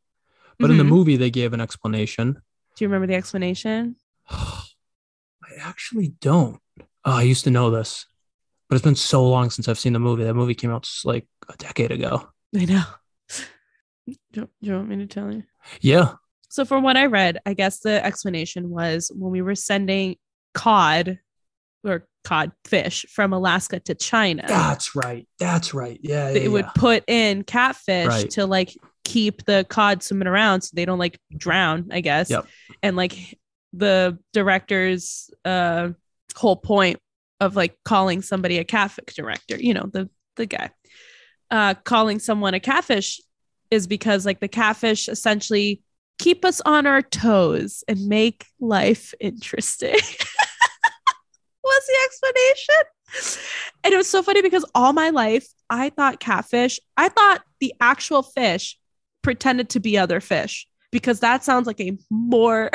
but in the movie they gave an explanation. Do you remember the explanation? I actually don't. I used to know this, but it's been so long since I've seen the movie. That movie came out just like a decade ago. I know. Do you want me to tell you? Yeah. So from what I read, I guess the explanation was when we were sending codfish from Alaska to China. That's right. Yeah. It would put in catfish to like keep the cod swimming around so they don't like drown, I guess. Yep. And like the director's whole point of like calling somebody a catfish director, you know, the guy calling someone a catfish is because like the catfish essentially keep us on our toes and make life interesting. Was the explanation. And it was so funny because all my life I thought the actual fish pretended to be other fish, because that sounds like a more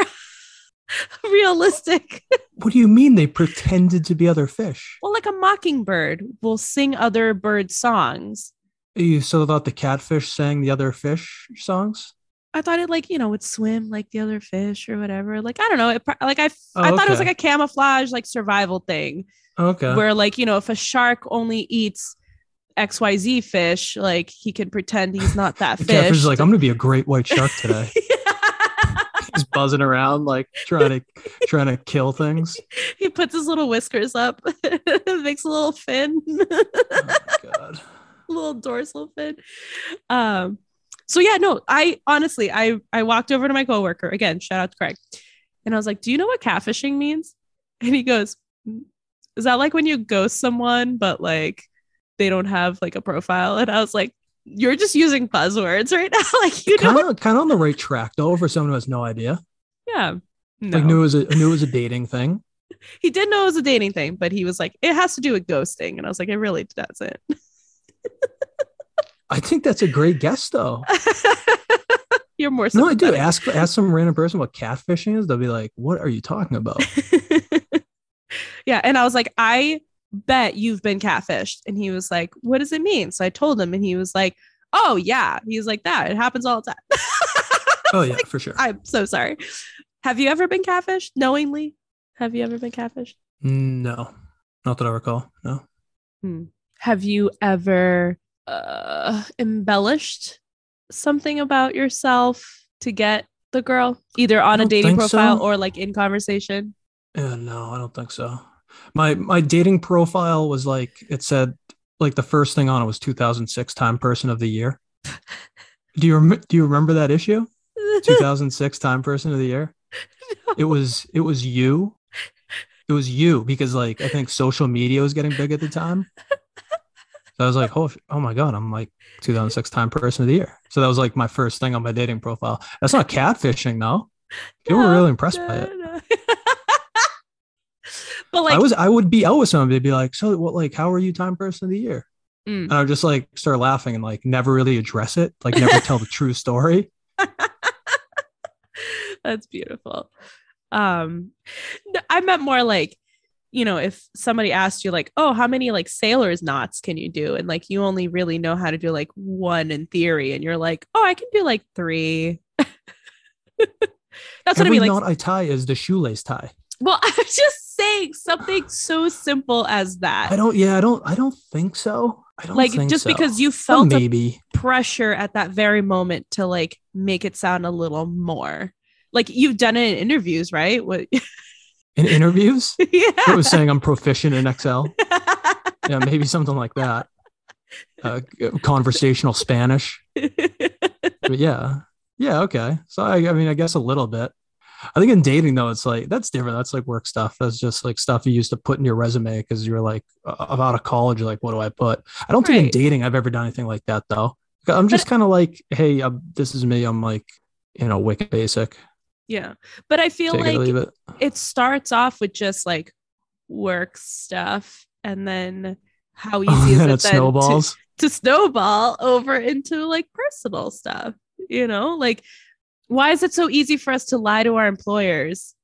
realistic. What do you mean they pretended to be other fish? Well, like a mockingbird will sing other bird songs. You still thought the catfish sang the other fish songs? I thought it like, you know, would swim like the other fish or whatever. Like, I don't know. I thought it was like a camouflage, like survival thing. Okay. Where like, you know, if a shark only eats XYZ fish, like he can pretend he's not that the fish. Catfish is like, I'm going to be a great white shark today. He's buzzing around, like trying to kill things. He puts his little whiskers up, makes a little fin, oh God. A little dorsal fin. So yeah, no, I honestly walked over to my coworker, again, shout out to Craig, and I was like, do you know what catfishing means? And he goes, is that like when you ghost someone, but like they don't have like a profile? And I was like, you're just using buzzwords right now. Like, you know, kind of on the right track though, for someone who has no idea. Yeah. No. Like knew it was a dating thing. He did know it was a dating thing, but he was like, it has to do with ghosting. And I was like, it really doesn't. I think that's a great guess, though. You're more sympathetic. No, I do. Ask some random person what catfishing is. They'll be like, what are you talking about? Yeah. And I was like, I bet you've been catfished. And he was like, what does it mean? So I told him, and he was like, oh, yeah. He's like, that. It happens all the time. Oh, yeah, like, for sure. I'm so sorry. Have you ever been catfished? Knowingly? Have you ever been catfished? No. Not that I recall. No. Have you ever embellished something about yourself to get the girl, either on a dating profile or like in conversation? No, I don't think so. My dating profile was like, it said like the first thing on it was 2006 Time Person of the Year. Do you remember that issue? 2006 Time Person of the Year. No. It was you. It was you because like I think social media was getting big at the time. So I was like, oh my God, I'm like 2006 Time Person of the Year. So that was like my first thing on my dating profile. That's not catfishing though. People were really impressed by it. No. But like I would be out with somebody, be like, so what, like, how are you Time Person of the Year? Mm. And I would just like start laughing and like never really address it, like never tell the true story. That's beautiful. I meant more like, you know, if somebody asked you like, oh, how many like sailor's knots can you do? And like, you only really know how to do like one in theory. And you're like, oh, I can do like three. That's what I mean. Every knot I tie is the shoelace tie. Well, I was just saying something so simple as that. I don't think so. I don't like think just so. Because you felt maybe pressure at that very moment to like make it sound a little more like you've done it in interviews, right? What in interviews? Yeah. I was saying I'm proficient in Excel. Yeah, maybe something like that. Conversational Spanish. But yeah. Okay. So I mean, I guess a little bit. I think in dating though, it's like, that's different. That's like work stuff. That's just like stuff you used to put in your resume because you're like out of college. You're like, what do I put? I don't think in dating I've ever done anything like that though. I'm just kind of like, hey, this is me. I'm like, you know, wicked basic. Yeah, but I feel like it starts off with just like work stuff, and then how easy is it then snowballs to snowball over into like personal stuff? You know, like. Why is it so easy for us to lie to our employers?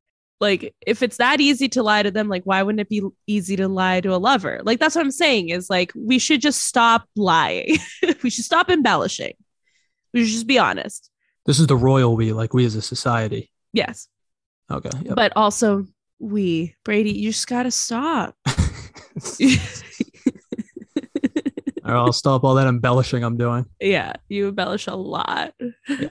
Like, if it's that easy to lie to them, like, why wouldn't it be easy to lie to a lover? Like, that's what I'm saying is like, we should just stop lying. We should stop embellishing. We should just be honest. This is the royal we, like we as a society. Yes. Okay. Yep. But also we, Brady, you just got to stop. Or I'll stop all that embellishing I'm doing. Yeah. You embellish a lot. Yeah.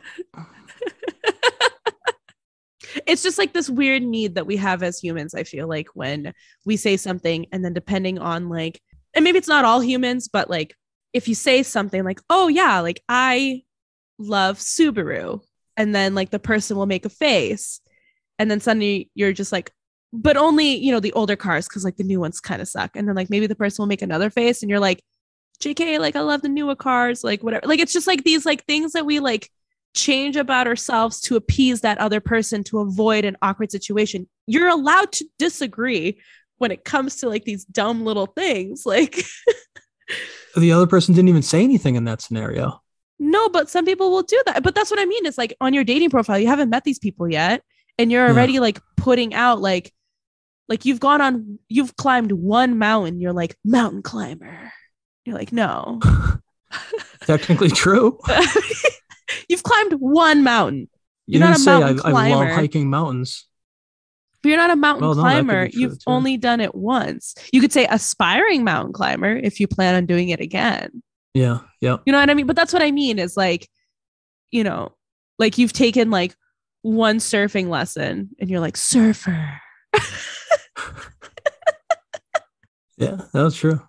It's just like this weird need that we have as humans. I feel like when we say something and then depending on like, and maybe it's not all humans, but like if you say something like, oh yeah, like I love Subaru. And then like the person will make a face. And then suddenly you're just like, but only, you know, the older cars, because like the new ones kind of suck. And then like maybe the person will make another face and you're like, JK, like I love the newer cars, like whatever. Like it's just like these like things that we like change about ourselves to appease that other person to avoid an awkward situation. You're allowed to disagree when it comes to like these dumb little things. Like the other person didn't even say anything in that scenario. No, but some people will do that. But that's what I mean. It's like on your dating profile, you haven't met these people yet. And you're already like putting out like you've climbed one mountain. You're like mountain climber. You're like, no. Technically true. You've climbed one mountain. You're not a mountain climber. I love hiking mountains. But you're not a mountain climber. You've only done it once. You could say aspiring mountain climber if you plan on doing it again. Yeah. Yeah. You know what I mean? But that's what I mean is like, you know, like you've taken like one surfing lesson and you're like surfer. Yeah, that's true.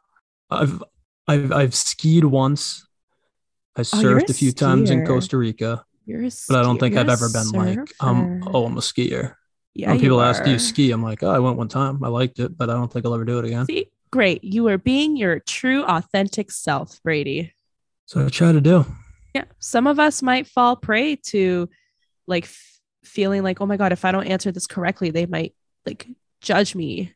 I've skied once. I surfed a few times in Costa Rica, but I don't think I've ever been like, I'm a skier. Yeah, when people ask, do you ski? I'm like, oh, I went one time. I liked it, but I don't think I'll ever do it again. See? Great. You are being your true, authentic self, Brady. So I try to do. Yeah. Some of us might fall prey to like feeling like, oh my God, if I don't answer this correctly, they might like judge me.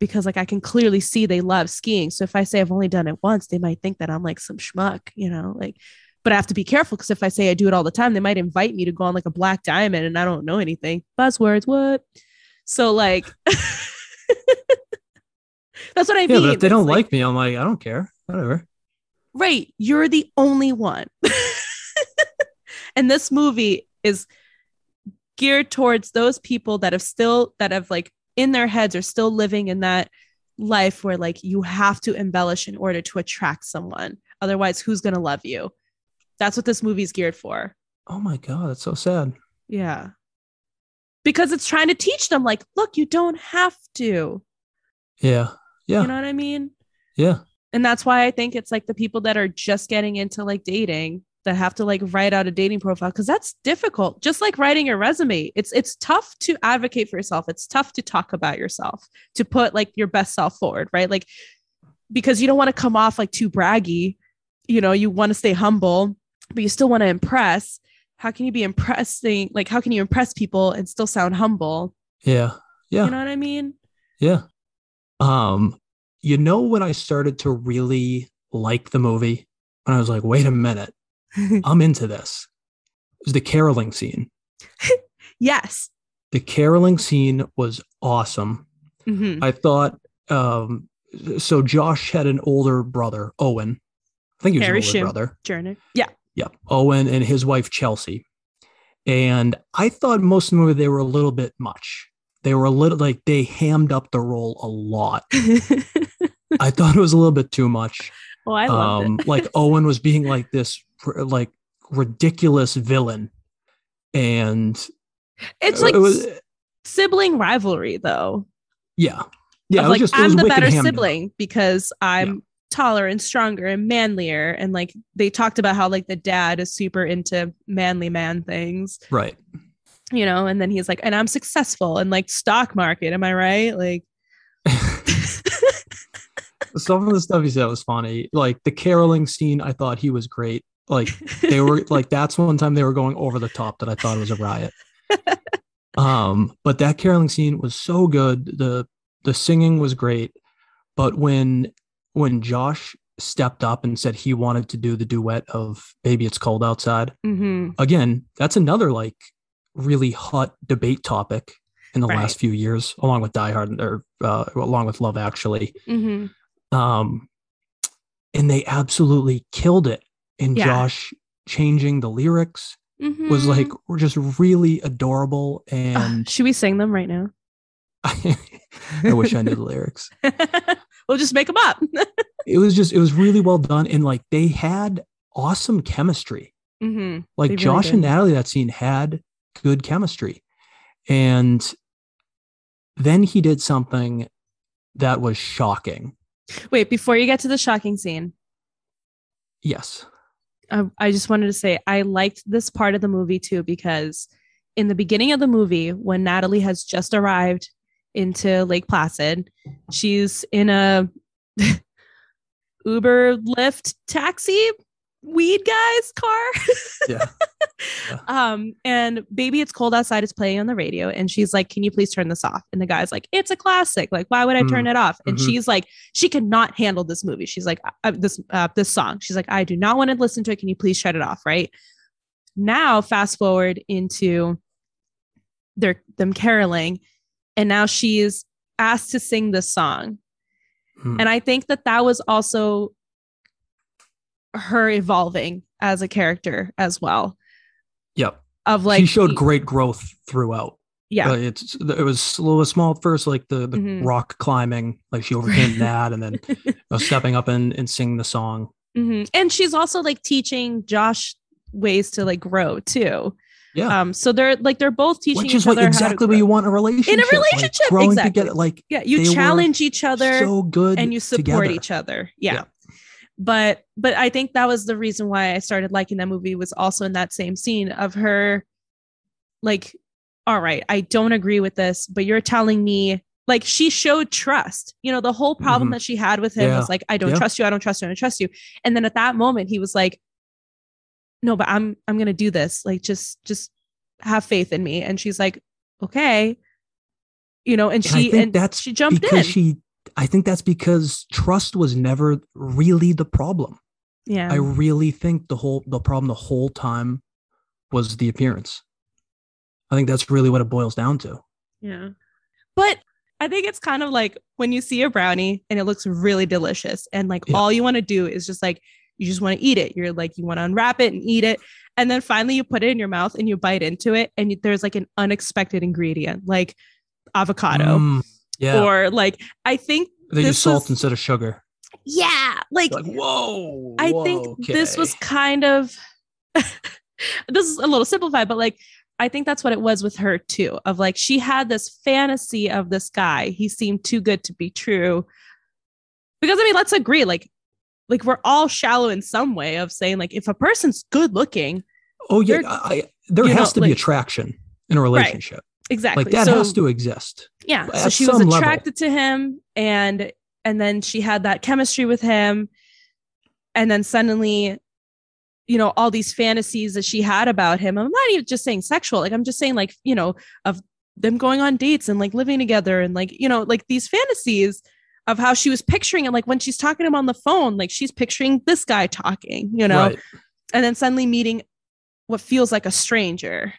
Because like I can clearly see they love skiing. So if I say I've only done it once, they might think that I'm like some schmuck, you know, like, but I have to be careful because if I say I do it all the time, they might invite me to go on like a black diamond and I don't know anything. Buzzwords, what? So like, that's what I mean. But if they don't like me, I'm like, I don't care. Whatever. Right. You're the only one. And this movie is geared towards those people that have like, in their heads are still living in that life where like you have to embellish in order to attract someone. Otherwise, who's going to love you? That's what this movie is geared for. Oh my God, that's so sad. Yeah. Because it's trying to teach them, like, look, you don't have to. Yeah. Yeah. You know what I mean? Yeah. And that's why I think it's like the people that are just getting into like dating that have to like write out a dating profile, because that's difficult. Just like writing your resume. It's tough to advocate for yourself. It's tough to talk about yourself, to put like your best self forward. Right. Like, because you don't want to come off like too braggy. You know, you want to stay humble, but you still want to impress. How can you be impressing? Like, how can you impress people and still sound humble? Yeah. Yeah. You know what I mean? Yeah. You know, when I started to really like the movie, and I was like, wait a minute, I'm into this, it was the caroling scene. Yes. The caroling scene was awesome. Mm-hmm. I thought, so Josh had an older brother, Owen. I think he was Harry an older Shum brother. Jr. Yeah. Yeah. Owen and his wife, Chelsea. And I thought most of the movie, they were a little bit much. They were a little like they hammed up the role a lot. I thought it was a little bit too much. Oh, I loved it. Like Owen was being like this like ridiculous villain. And it's like sibling rivalry, though. Yeah. Yeah. Like, I'm the better sibling because I'm taller and stronger and manlier. And like they talked about how like the dad is super into manly man things. Right. You know, and then he's like, and I'm successful and like stock market. Am I right? Like some of the stuff he said was funny. Like the caroling scene, I thought he was great. Like they were like, that's one time they were going over the top that I thought it was a riot. But that caroling scene was so good. The singing was great. But when Josh stepped up and said he wanted to do the duet of Baby It's Cold Outside, mm-hmm. again, that's another like really hot debate topic in the last few years, along with Die Hard or along with Love Actually. Mm-hmm. And they absolutely killed it. And Josh changing the lyrics was like, we're just really adorable. And should we sing them right now? I wish I knew the lyrics. We'll just make them up. It was really well done. And like they had awesome chemistry. Mm-hmm. Like Josh and Natalie, that scene had good chemistry. And then he did something that was shocking. Wait, before you get to the shocking scene. Yes. I just wanted to say I liked this part of the movie too, because in the beginning of the movie, when Natalie has just arrived into Lake Placid, she's in a Uber, Lyft, taxi, weed guy's car. Yeah. And Baby It's Cold Outside is playing on the radio, and she's like, can you please turn this off? And the guy's like, it's a classic, like why would I turn it off? And she's like, she cannot handle this movie. She's like, this song, she's like, I do not want to listen to it, can you please shut it off? Right now, fast forward into them caroling, and now she's asked to sing this song. And I think that was also her evolving as a character as well. Yep. Of like, she showed great growth throughout. Yeah. It was small at first, like the rock climbing, like she overcame that, and then stepping up and singing the song. Mm-hmm. And she's also like teaching Josh ways to like grow too. Yeah. So they're both teaching each other. Which is exactly what you want in a relationship. In a relationship, like, growing together, like you challenge each other, so good, and you support each other. Yeah. But I think that was the reason why I started liking that movie, was also in that same scene of her like, all right, I don't agree with this, but you're telling me, like, she showed trust. You know, the whole problem that she had with him was like, I don't trust you. I don't trust you. I don't trust you. And then at that moment he was like, no, but I'm going to do this. Like, just have faith in me. And she's like, okay, you know, and she jumped in. I think that's because trust was never really the problem. Yeah. I really think the problem the whole time was the appearance. I think that's really what it boils down to. Yeah. But I think it's kind of like when you see a brownie and it looks really delicious, and like all you want to do is just like, you just want to eat it. You're like, you want to unwrap it and eat it. And then finally you put it in your mouth and you bite into it, and there's like an unexpected ingredient, like avocado. Yeah. Or like, I think they use salt instead of sugar. Yeah. Like whoa. I think this was kind of, this is a little simplified, but like, I think that's what it was with her too, of like, she had this fantasy of this guy. He seemed too good to be true. Because I mean, let's agree, like we're all shallow in some way of saying like, if a person's good looking, oh yeah, there has to be attraction in a relationship. Right. Exactly. Like that has to exist. Yeah. So she was attracted to him, and then she had that chemistry with him. And then suddenly, you know, all these fantasies that she had about him. I'm not even just saying sexual. Like, I'm just saying like, you know, of them going on dates and like living together and like, you know, like these fantasies of how she was picturing it. Like when she's talking to him on the phone, like she's picturing this guy talking, you know, right. And then suddenly meeting what feels like a stranger.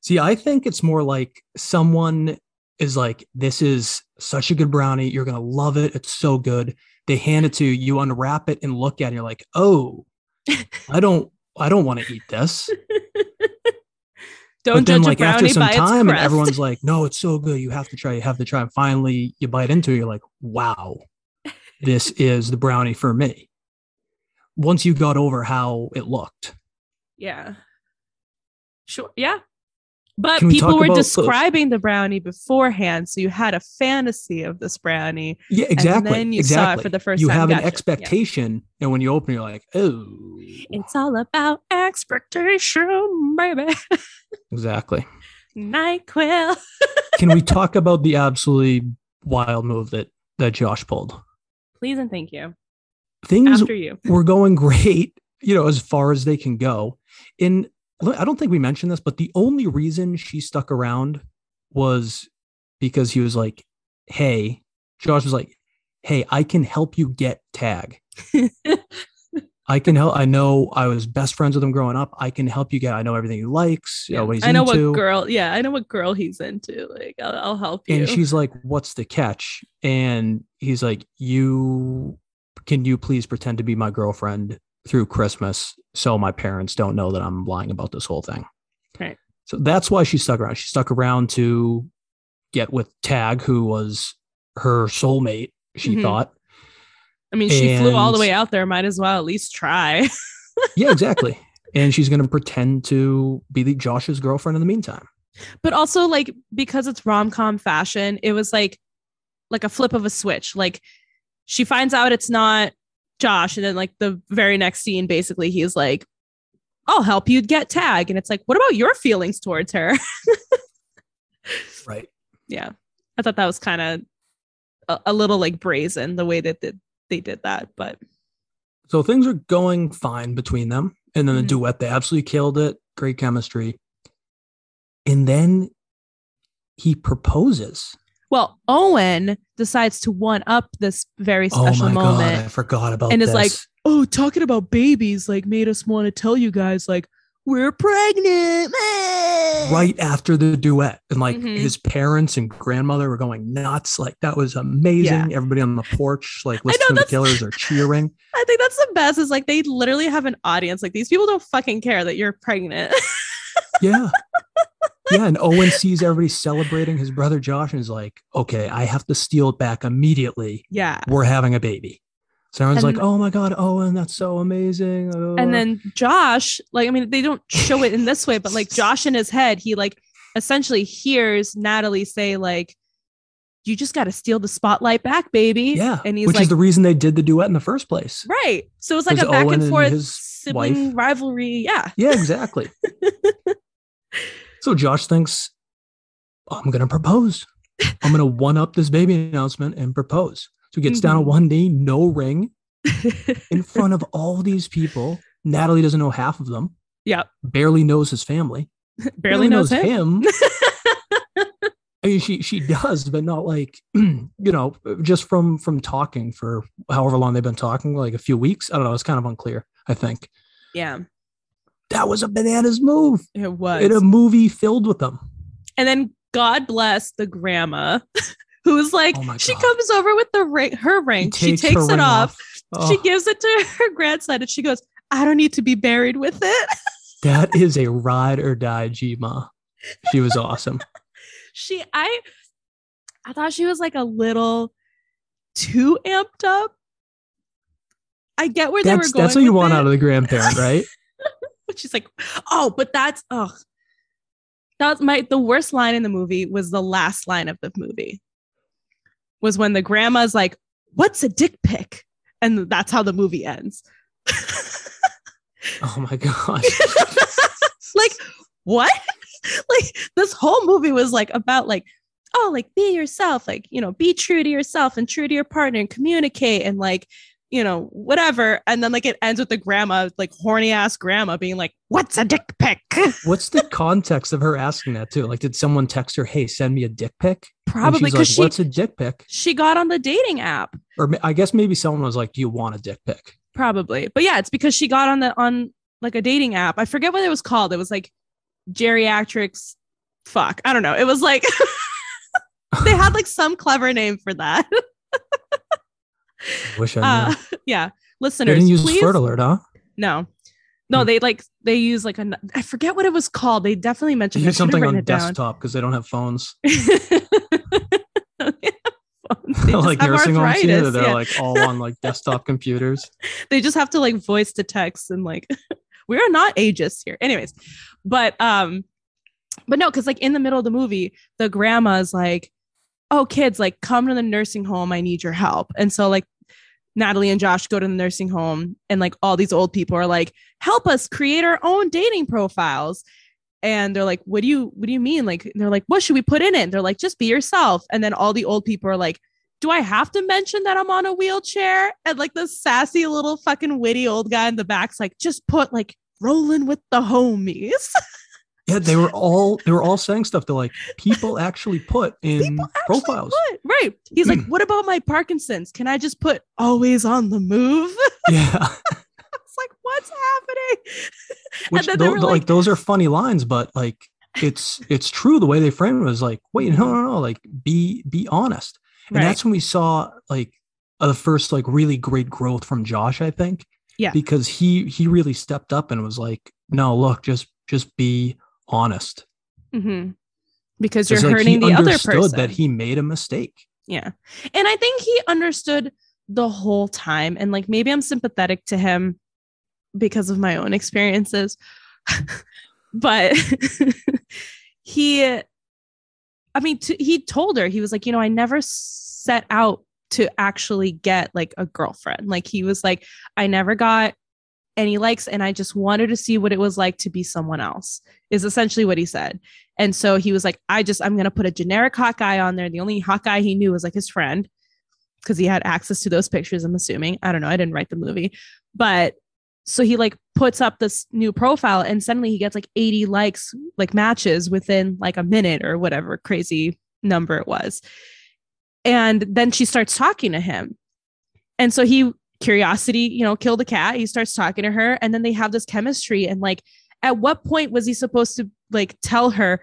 See, I think it's more like someone is like, this is such a good brownie. You're going to love it. It's so good. They hand it to you. You unwrap it and look at it. And you're like, oh, I don't want to eat this. Don't judge a brownie by its crust. But then, like after some time, and everyone's like, no, it's so good. You have to try. You have to try. And finally, you bite into it. You're like, wow, this is the brownie for me. Once you got over how it looked. Yeah. Sure. Yeah. But people were describing the brownie beforehand, so you had a fantasy of this brownie. Yeah, exactly. And then you saw it for the first time. You have an expectation, and when you open it, you're like, oh. It's all about expectation, baby. Exactly. NyQuil. Can we talk about the absolutely wild move that Josh pulled? Please and thank you. Things after you were going great, you know, as far as they can go. I don't think we mentioned this, but the only reason she stuck around was because he was like, hey, Josh was like, hey, I can help you get tag. I can help. I know I was best friends with him growing up. I can help you get, I know everything he likes. You know, what he's into. I know what girl he's into. Like, I'll help you. And she's like, what's the catch? And he's like, can you please pretend to be my girlfriend through Christmas, so my parents don't know that I'm lying about this whole thing. Right. So that's why she stuck around. She stuck around to get with Tag, who was her soulmate, she thought. I mean, she flew all the way out there. Might as well at least try. Yeah, exactly. And she's going to pretend to be the Josh's girlfriend in the meantime. But also, like, because it's rom-com fashion, it was like a flip of a switch. Like, she finds out it's not Josh, and then like the very next scene, basically he's like, I'll help you get tag, and it's like, what about your feelings towards her? Right. Yeah, I thought that was kind of a little like brazen the way that they did that. But so things are going fine between them, and then the duet, they absolutely killed it, great chemistry. And then he proposes. Well, Owen decides to one up this very special moment. God, I forgot about this. And is like, oh, talking about babies like made us want to tell you guys like we're pregnant. Right after the duet. And like his parents and grandmother were going nuts. Like that was amazing. Yeah. Everybody on the porch, like listening to the Killers are cheering. I think that's the best, is like they literally have an audience. Like these people don't fucking care that you're pregnant. Yeah. Yeah, and Owen sees everybody celebrating his brother Josh and is like, okay, I have to steal it back immediately. Yeah. We're having a baby. So everyone's like, oh my God, Owen, that's so amazing. Oh. And then Josh, like, I mean, they don't show it in this way, but like Josh in his head, he like essentially hears Natalie say like, you just got to steal the spotlight back, baby. Yeah. And he's which like, is the reason they did the duet in the first place. Right. So it's like a back and forth sibling rivalry. Yeah. Yeah, exactly. So Josh thinks, I'm going to propose. I'm going to one up this baby announcement and propose. So he gets down on one knee, no ring, in front of all these people. Natalie doesn't know half of them. Yeah. Barely knows his family. Barely knows him. I mean, she does, but not like, you know, just from talking for however long they've been talking, like a few weeks. I don't know. It's kind of unclear, I think. Yeah. That was a bananas move. It was. In a movie filled with them. And then God bless the grandma, who's like, she comes over with the ring, her ring. She takes it off. Oh. She gives it to her grandson and she goes, I don't need to be buried with it. That is a ride or die G-ma. She was awesome. I thought she was like a little too amped up. I get where they were going. That's what you want out of the grandparent, right? She's like, oh, but that's That was the worst line in the movie was the last line of the movie. Was when the grandma's like, "What's a dick pic?" And that's how the movie ends. Oh my god. Like, what? Like, this whole movie was like about like, oh, like be yourself, like, you know, be true to yourself and true to your partner and communicate and like, you know, whatever. And then like it ends with the grandma, like horny ass grandma being like, "What's a dick pic?" What's the context of her asking that too? Like, did someone text her, "Hey, send me a dick pic"? Probably, because like, what's a dick pic? She got on the dating app. Or I guess maybe someone was like, "Do you want a dick pic?" Probably. But yeah, it's because she got on like a dating app. I forget what it was called. It was like geriatrics. Fuck. I don't know. It was like, they had like some clever name for that. Wish I knew. Yeah, listeners, they didn't use Flirt Alert, huh? No, they use like a, I forget what it was called. They definitely mentioned something on desktop because they don't have phones. Like nursing homes here, they're like all on like desktop computers. They just have to like voice to text and like we are not ageist here. Anyways, but no, because like in the middle of the movie, the grandma's like, "Oh, kids, like come to the nursing home. I need your help." And so like Natalie and Josh go to the nursing home and like all these old people are like, "Help us create our own dating profiles." And they're like, what do you mean? Like, and they're like, "What should we put in it?" And they're like, "Just be yourself." And then all the old people are like, "Do I have to mention that I'm on a wheelchair?" And like the sassy little fucking witty old guy in the back's like, "Just put like rolling with the homies." Yeah, they were all saying stuff to like people actually put in profiles. Right. He's like, "What about my Parkinson's? Can I just put always on the move?" Yeah. It's like, what's happening? Which, and then they were like, those are funny lines, but like it's true. The way they framed it was like, wait, no, like be honest. And right. That's when we saw like the first like really great growth from Josh, I think. Yeah. Because he really stepped up and was like, "No, look, just be honest." Mm-hmm. Because you're like hurting the other person. He understood that he made a mistake. Yeah. And I think he understood the whole time. And like, maybe I'm sympathetic to him because of my own experiences, but he told her, he was like, "You know, I never set out to actually get like a girlfriend." Like he was like, "I never got any likes, and I just wanted to see what it was like to be someone else," is essentially what he said. And so he was like, I'm going to put a generic hot guy on there. The only hot guy he knew was like his friend, because he had access to those pictures, I'm assuming. I don't know. I didn't write the movie. But so he like puts up this new profile, and suddenly he gets like 80 likes, like matches within like a minute or whatever crazy number it was. And then she starts talking to him. And so curiosity, you know, kill the cat. He starts talking to her, and then they have this chemistry. And like, at what point was he supposed to like tell her,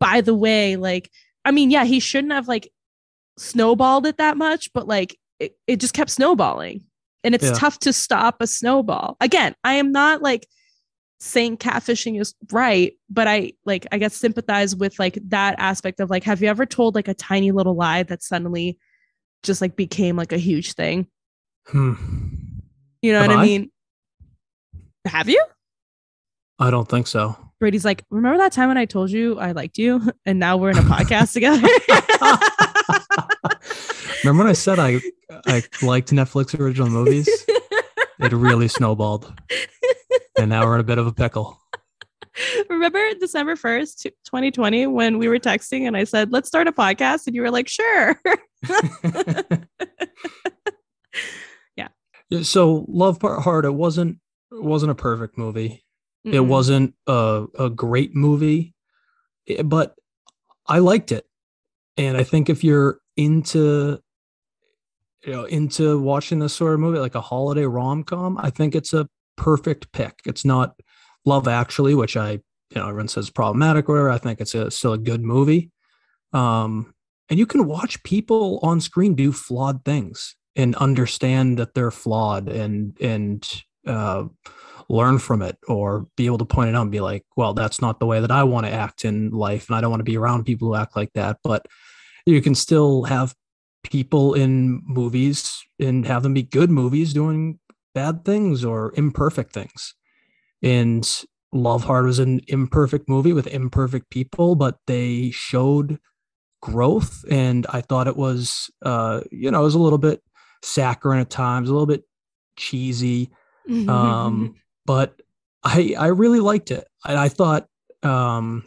by the way, like, I mean, yeah, he shouldn't have like snowballed it that much, but like it just kept snowballing, and it's tough to stop a snowball. Again, I am not like saying catfishing is right, but I guess sympathize with like that aspect of like, have you ever told like a tiny little lie that suddenly just like became like a huge thing? You know what I mean? Have you? I don't think so. Brady's like, "Remember that time when I told you I liked you, and now we're in a podcast together?" Remember when I said I liked Netflix original movies? It really snowballed, and now we're in a bit of a pickle. Remember December 1st, 2020, when we were texting and I said, "Let's start a podcast," and you were like, "Sure." So Love Hard, it wasn't a perfect movie. Mm-mm. It wasn't a great movie, but I liked it. And I think if you're into watching this sort of movie, like a holiday rom-com, I think it's a perfect pick. It's not Love Actually, which everyone says is problematic or whatever. I think it's still a good movie. And you can watch people on screen do flawed things and understand that they're flawed and learn from it, or be able to point it out and be like, well, that's not the way that I want to act in life, and I don't want to be around people who act like that. But you can still have people in movies and have them be good movies doing bad things or imperfect things. And Love Hard was an imperfect movie with imperfect people, but they showed growth. And I thought it was, it was a little bit saccharine at times, a little bit cheesy. But I really liked it. I thought Nina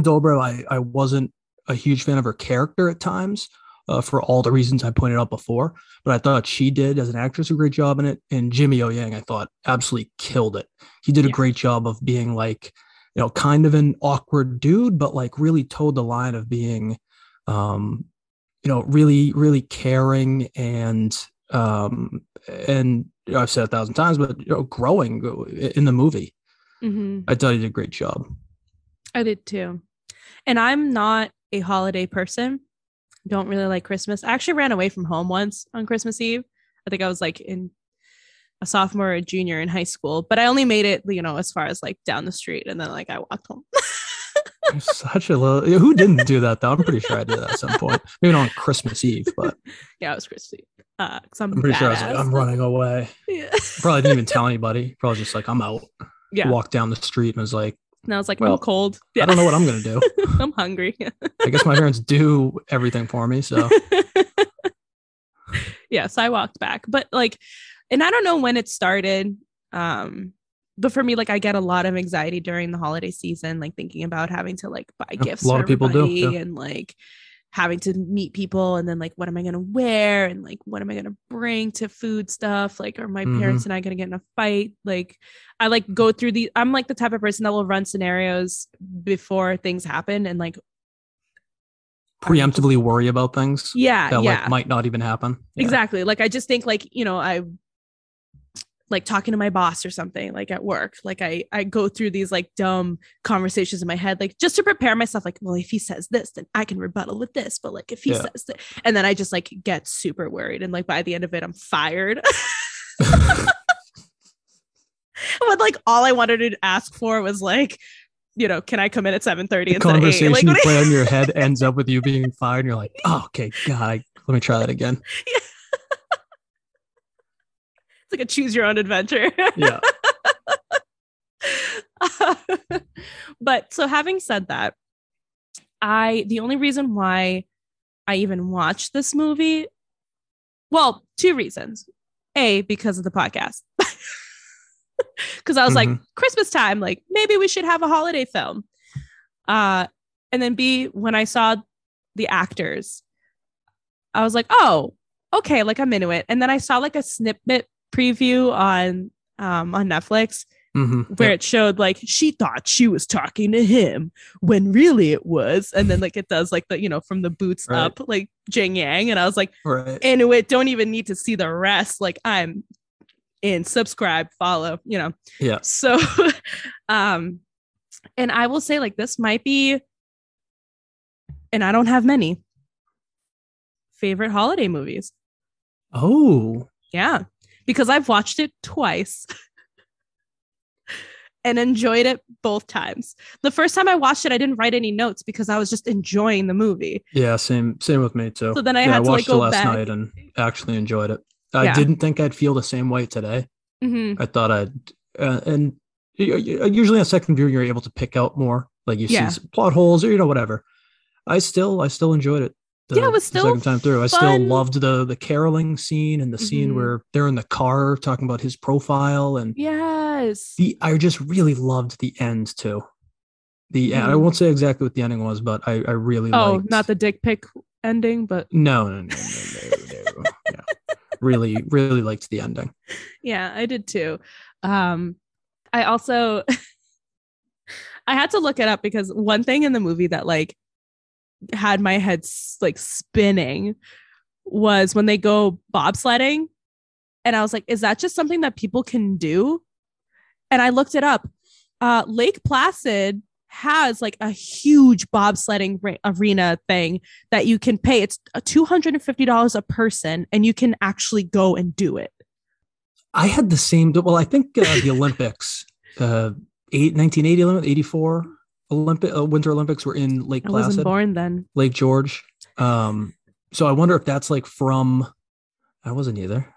Dobrev, I wasn't a huge fan of her character at times for all the reasons I pointed out before, but I thought she did as an actress a great job in it. And Jimmy O'Yang, I thought, absolutely killed it. He did a great job of being like, kind of an awkward dude, but like really towed the line of being, really, really caring and I've said 1,000 times, but growing in the movie. I thought he did a great job. I did too. And I'm not a holiday person. Don't really like Christmas. I actually ran away from home once on Christmas Eve. I think I was like in a sophomore or a junior in high school, but I only made it, as far as like down the street. And then I walked home. I'm such a little, who didn't do that though? I'm pretty sure I did that at some point. Maybe not on Christmas Eve, but yeah, it was Christmas Eve. 'Cause I'm pretty badass. Sure I was like, I'm running away. Yeah. Probably didn't even tell anybody. Probably just like, I'm out. Yeah. Walked down the street and was like, and I was like, well, I'm cold. Yeah. I don't know what I'm going to do. I'm hungry. I guess my parents do everything for me. So, so I walked back. But and I don't know when it started. But for me, I get a lot of anxiety during the holiday season, thinking about having to buy gifts. A lot of people do. Yeah. And having to meet people. And then what am I going to wear? And what am I going to bring to food stuff? Are my parents and I going to get in a fight? I go through I'm the type of person that will run scenarios before things happen and preemptively worry about things. That might not even happen. Yeah. Exactly. I just think I talking to my boss or something at work. I go through these dumb conversations in my head, just to prepare myself. Well, if he says this, then I can rebuttal with this. But if he says that, and then I just get super worried. And by the end of it, I'm fired. But all I wanted to ask for was can I come in at 7:30? The conversation 8? You play on your head ends up with you being fired. And you're like, oh, okay, God, let me try that again. Yeah. A choose your own adventure. Yeah. But so having said that, the only reason why I even watched this movie, well, 2 reasons. A, because of the podcast. Because I was Christmas time, maybe we should have a holiday film. And then B, when I saw the actors, I was like, oh, okay, I'm into it. And then I saw a snippet preview on Netflix where it showed she thought she was talking to him when really it was, and then it does the from the boots up Jian-Yang, and I was like, into it, don't even need to see the rest. I'm in, subscribe, follow, so and I will say this might be, and I don't have many favorite holiday movies. Oh yeah. Because I've watched it twice and enjoyed it both times. The first time I watched it, I didn't write any notes because I was just enjoying the movie. Yeah, same with me too. So then I had to watched it last night and actually enjoyed it. I didn't think I'd feel the same way today. I thought I'd, and usually on second viewing, you're able to pick out more. You see plot holes or whatever. I still enjoyed it. It was still second time through. I still loved the caroling scene and the scene where they're in the car talking about his profile, and I just really loved the end too. The end, I won't say exactly what the ending was, but I really liked. Not the dick pic ending, but no. Yeah. Really liked the ending. Yeah, I did too. I also I had to look it up because one thing in the movie that had my head spinning was when they go bobsledding, and I was like, is that just something that people can do? And I looked it up. Lake Placid has a huge bobsledding arena thing that you can pay. It's $250 a person, and you can actually go and do it. I had the same. Well, I think the Olympics, 1980, 84. Winter Olympics were in Lake Placid. I wasn't born then. Lake George. So I wonder if that's from. I wasn't either.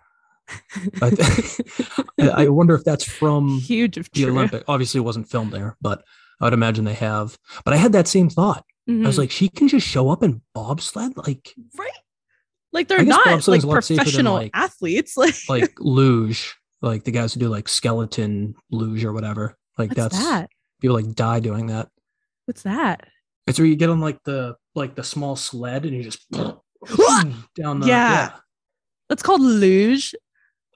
I wonder if that's from the Olympic. Obviously, it wasn't filmed there, but I would imagine they have. But I had that same thought. Mm-hmm. I was like, she can just show up in bobsled, like right, like they're not like professional than, like, athletes, like luge, like the guys who do like skeleton luge or whatever. Like What's that? People like die doing that. What's that? It's where you get on like the small sled and you just down the yeah. That's called luge.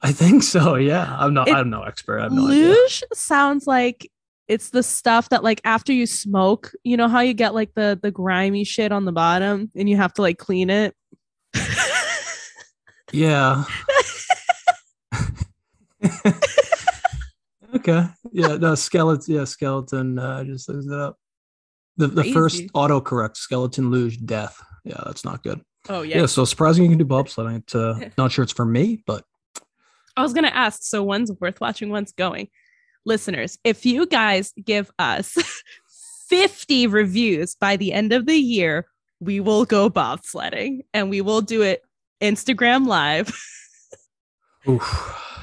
I think so. Yeah, I'm no expert. I have no idea. Luge sounds like it's the stuff that like after you smoke, you know how you get like the grimy shit on the bottom and you have to like clean it. Yeah. Okay. Yeah. No skeleton. Yeah, skeleton. I just looked it up. The first autocorrect, skeleton luge death. Yeah, that's not good. Oh yeah. Yeah. So surprising you can do bobsledding. It's not sure it's for me, but. I was going to ask, so when's Worth Watching Once going? Listeners, if you guys give us 50 reviews by the end of the year, we will go bobsledding and we will do it Instagram Live. Oof.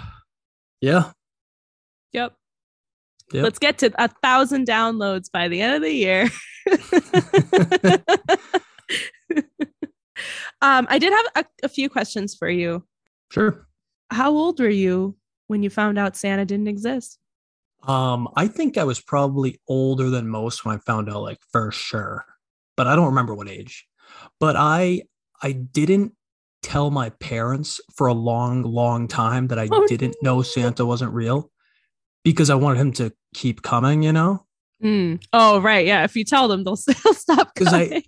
Yeah. Yep. Let's get to 1,000 downloads by the end of the year. I did have a few questions for you. Sure. How old were you when you found out Santa didn't exist? I think I was probably older than most when I found out, like, for sure. But I don't remember what age. But I didn't tell my parents for a long, long time that I didn't know Santa wasn't real because I wanted him to keep coming, you know? Mm. Oh, right. Yeah. If you tell them, they'll still stop coming.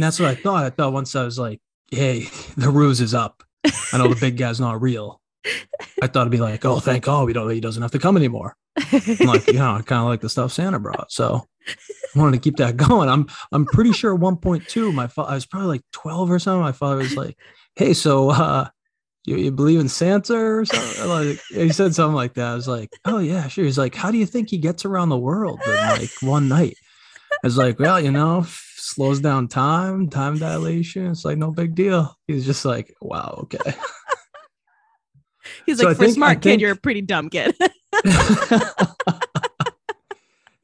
That's what I thought. I thought once I was like, hey, the ruse is up. I know the big guy's not real. I thought it'd be like, oh, thank God he doesn't have to come anymore. I'm like, you know, kind of like the stuff Santa brought. So I wanted to keep that going. I'm pretty sure at 1.2, I was probably like 12 or something. My father was like, hey, so you believe in Santa or something? Like, he said something like that. I was like, oh yeah, sure. He's like, how do you think he gets around the world in like one night? I was like, well, you know, slows down time dilation. It's like, no big deal. He's just like, wow, okay. He's so like, for a smart kid, you're a pretty dumb kid.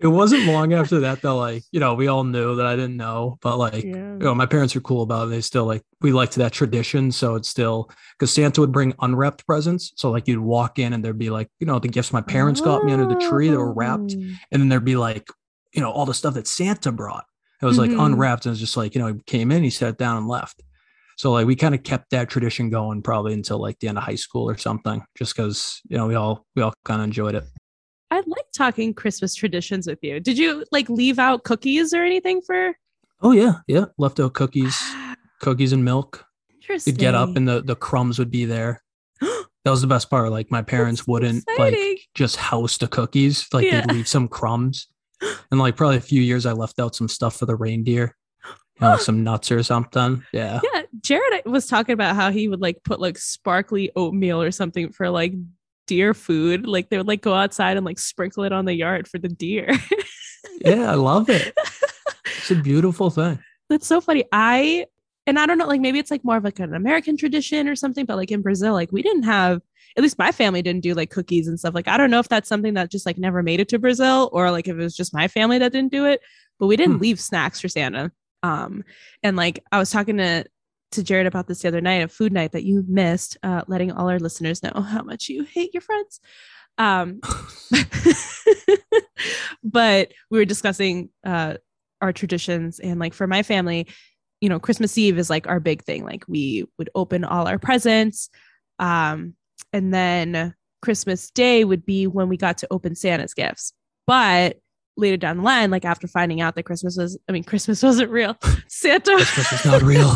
It wasn't long after that, though. Like, you know, we all knew that I didn't know, but like, you know, my parents were cool about it. They still like, we liked that tradition. So it's still, because Santa would bring unwrapped presents. So like you'd walk in and there'd be like, you know, the gifts my parents got me under the tree that were wrapped. And then there'd be like, you know, all the stuff that Santa brought. It was like unwrapped and it was just like, you know, he came in, he sat down and left. So like we kind of kept that tradition going probably until like the end of high school or something, just because, you know, we all kind of enjoyed it. I like talking Christmas traditions with you. Did you like leave out cookies or anything for? Oh yeah. Yeah. Left out cookies and milk. Interesting. You'd get up and the crumbs would be there. That was the best part. Like my parents wouldn't like just house the cookies. Like they'd leave some crumbs. And like probably a few years I left out some stuff for the reindeer, you know, some nuts or something. Yeah. Yeah. Jared was talking about how he would like put like sparkly oatmeal or something for like deer food. Like they would like go outside and like sprinkle it on the yard for the deer. Yeah. I love it. It's a beautiful thing. That's so funny. And I don't know, like maybe it's like more of like an American tradition or something, but like in Brazil, like we didn't have, at least my family didn't do like cookies and stuff. Like, I don't know if that's something that just like never made it to Brazil or like if it was just my family that didn't do it, but we didn't leave snacks for Santa. And like, I was talking to Jared about this the other night, a food night that you missed, letting all our listeners know how much you hate your friends. But we were discussing our traditions and like for my family, you know, Christmas Eve is like our big thing. Like we would open all our presents. And then Christmas Day would be when we got to open Santa's gifts. But later down the line, like after finding out that Christmas wasn't real. Santa was not real.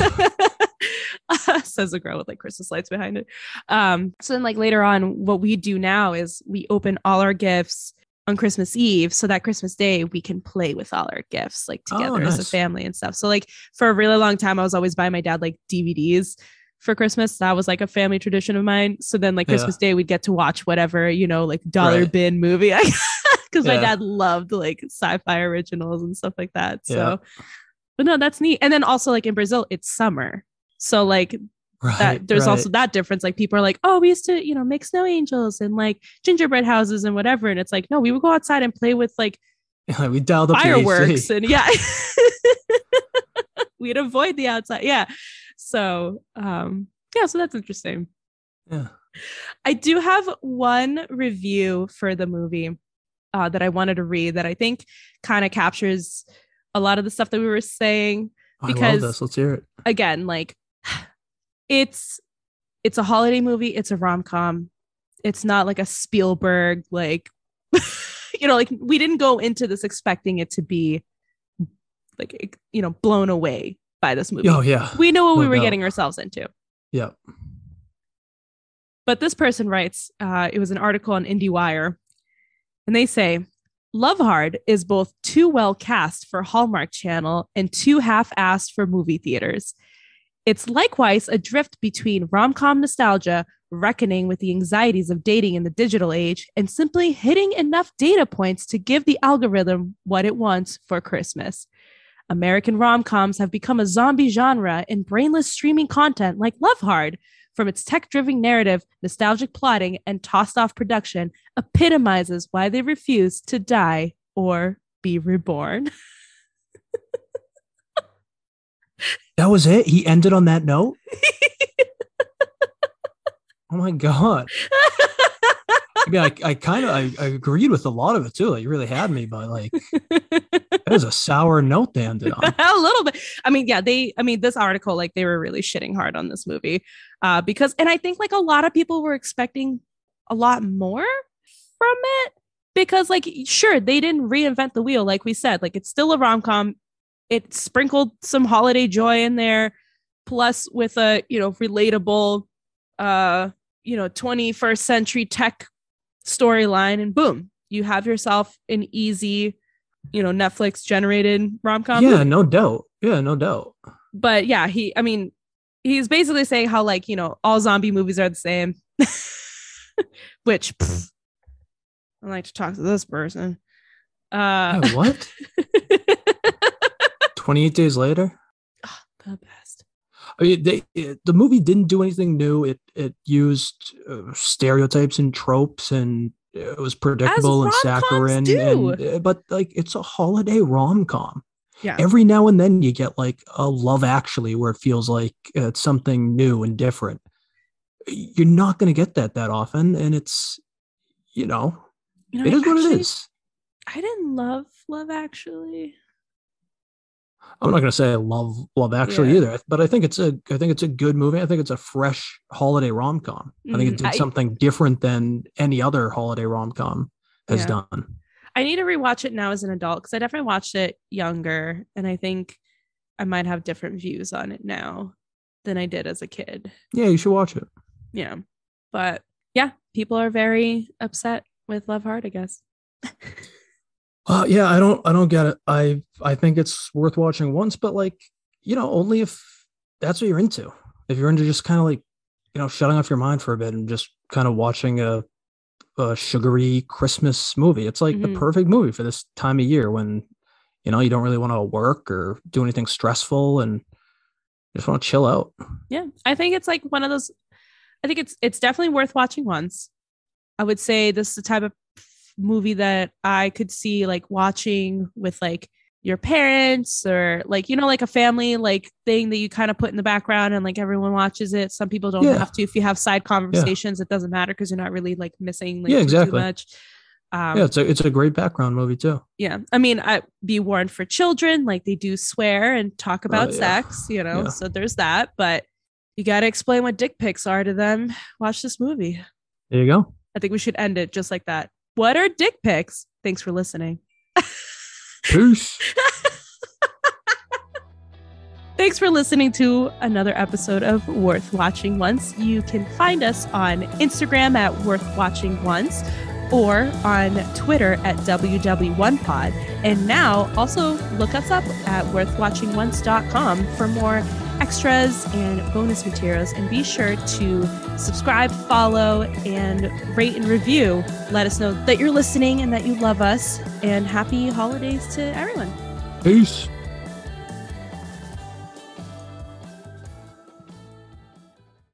Says the girl with like Christmas lights behind it. So then like later on, what we do now is we open all our gifts on Christmas Eve so that Christmas Day we can play with all our gifts like together as a family and stuff. So like for a really long time, I was always buying my dad like DVDs for Christmas. That was like a family tradition of mine. So then like Christmas Day, we'd get to watch whatever, you know, like dollar bin movie. Because my dad loved like sci-fi originals and stuff like that. So, but no, that's neat. And then also like in Brazil, it's summer. So like There's also that difference. Like, people are like, oh, we used to, you know, make snow angels and like gingerbread houses and whatever. And it's like, no, we would go outside and play with like we dialed up fireworks and we'd avoid the outside. Yeah. So, so that's interesting. Yeah. I do have one review for the movie that I wanted to read that I think kind of captures a lot of the stuff that we were saying. Because, I love this. Let's hear it. Again, like it's a holiday movie. It's a rom-com. It's not like a Spielberg, like, you know, like we didn't go into this expecting it to be like, you know, blown away by this movie. Oh, yeah. We know what we were getting ourselves into. Yeah. But this person writes, it was an article on IndieWire, and they say, Love Hard is both too well cast for Hallmark Channel and too half-assed for movie theaters. It's likewise adrift between rom-com nostalgia, reckoning with the anxieties of dating in the digital age, and simply hitting enough data points to give the algorithm what it wants for Christmas. American rom-coms have become a zombie genre in brainless streaming content like Love Hard. From its tech-driven narrative, nostalgic plotting, and tossed-off production epitomizes why they refuse to die or be reborn. That was it? He ended on that note? Oh, my God. I mean, I agreed with a lot of it, too. Like, you really had me, but, like, that was a sour note they ended on. A little bit. I mean, yeah, this article, like, they were really shitting hard on this movie. Because I think, like, a lot of people were expecting a lot more from it. Because, like, sure, they didn't reinvent the wheel, like we said. Like, it's still a rom-com. It sprinkled some holiday joy in there. Plus, with a, you know, relatable, 21st century tech storyline, and boom, you have yourself an easy, Netflix generated rom-com. Yeah, no doubt. But yeah, he's basically saying how, like, all zombie movies are the same, which I like to talk to this person. What? 28 Days Later? Oh, the best. I mean, the movie didn't do anything new. It used stereotypes and tropes, and it was predictable and saccharine. But like, it's a holiday rom-com. Yeah. Every now and then you get like a Love Actually where it feels like it's something new and different. You're not going to get that often, and it's it is what it is. I didn't love Love Actually. I'm not going to say I love Actually either, but I think it's a good movie. I think it's a fresh holiday rom-com. I think it did something different than any other holiday rom-com has done. I need to rewatch it now as an adult, because I definitely watched it younger, and I think I might have different views on it now than I did as a kid. Yeah, you should watch it. Yeah. But yeah, people are very upset with Love Hard, I guess. Yeah, I don't get it. I think it's worth watching once, but like, only if that's what you're into. If you're into just kind of like, shutting off your mind for a bit and just kind of watching a sugary Christmas movie, it's like the perfect movie for this time of year when, you don't really want to work or do anything stressful and just want to chill out. Yeah, I think it's like one of those. I think it's definitely worth watching once. I would say this is the type of movie that I could see like watching with like your parents or like like a family like thing that you kind of put in the background and like everyone watches it. Some people don't have to. If you have side conversations, it doesn't matter because you're not really like missing like too much. It's a great background movie too. Yeah, I mean, be warned for children, like they do swear and talk about sex, so there's that. But you got to explain what dick pics are to them. Watch this movie. There you go. I think we should end it just like that. What are dick pics? Thanks for listening. Peace. Thanks for listening to another episode of Worth Watching Once. You can find us on Instagram at Worth Watching Once or on Twitter at WW1Pod. And now also look us up at worthwatchingonce.com for more extras and bonus materials, and be sure to subscribe, follow, and rate and review. Let us know that you're listening and that you love us, and happy holidays to everyone. Peace.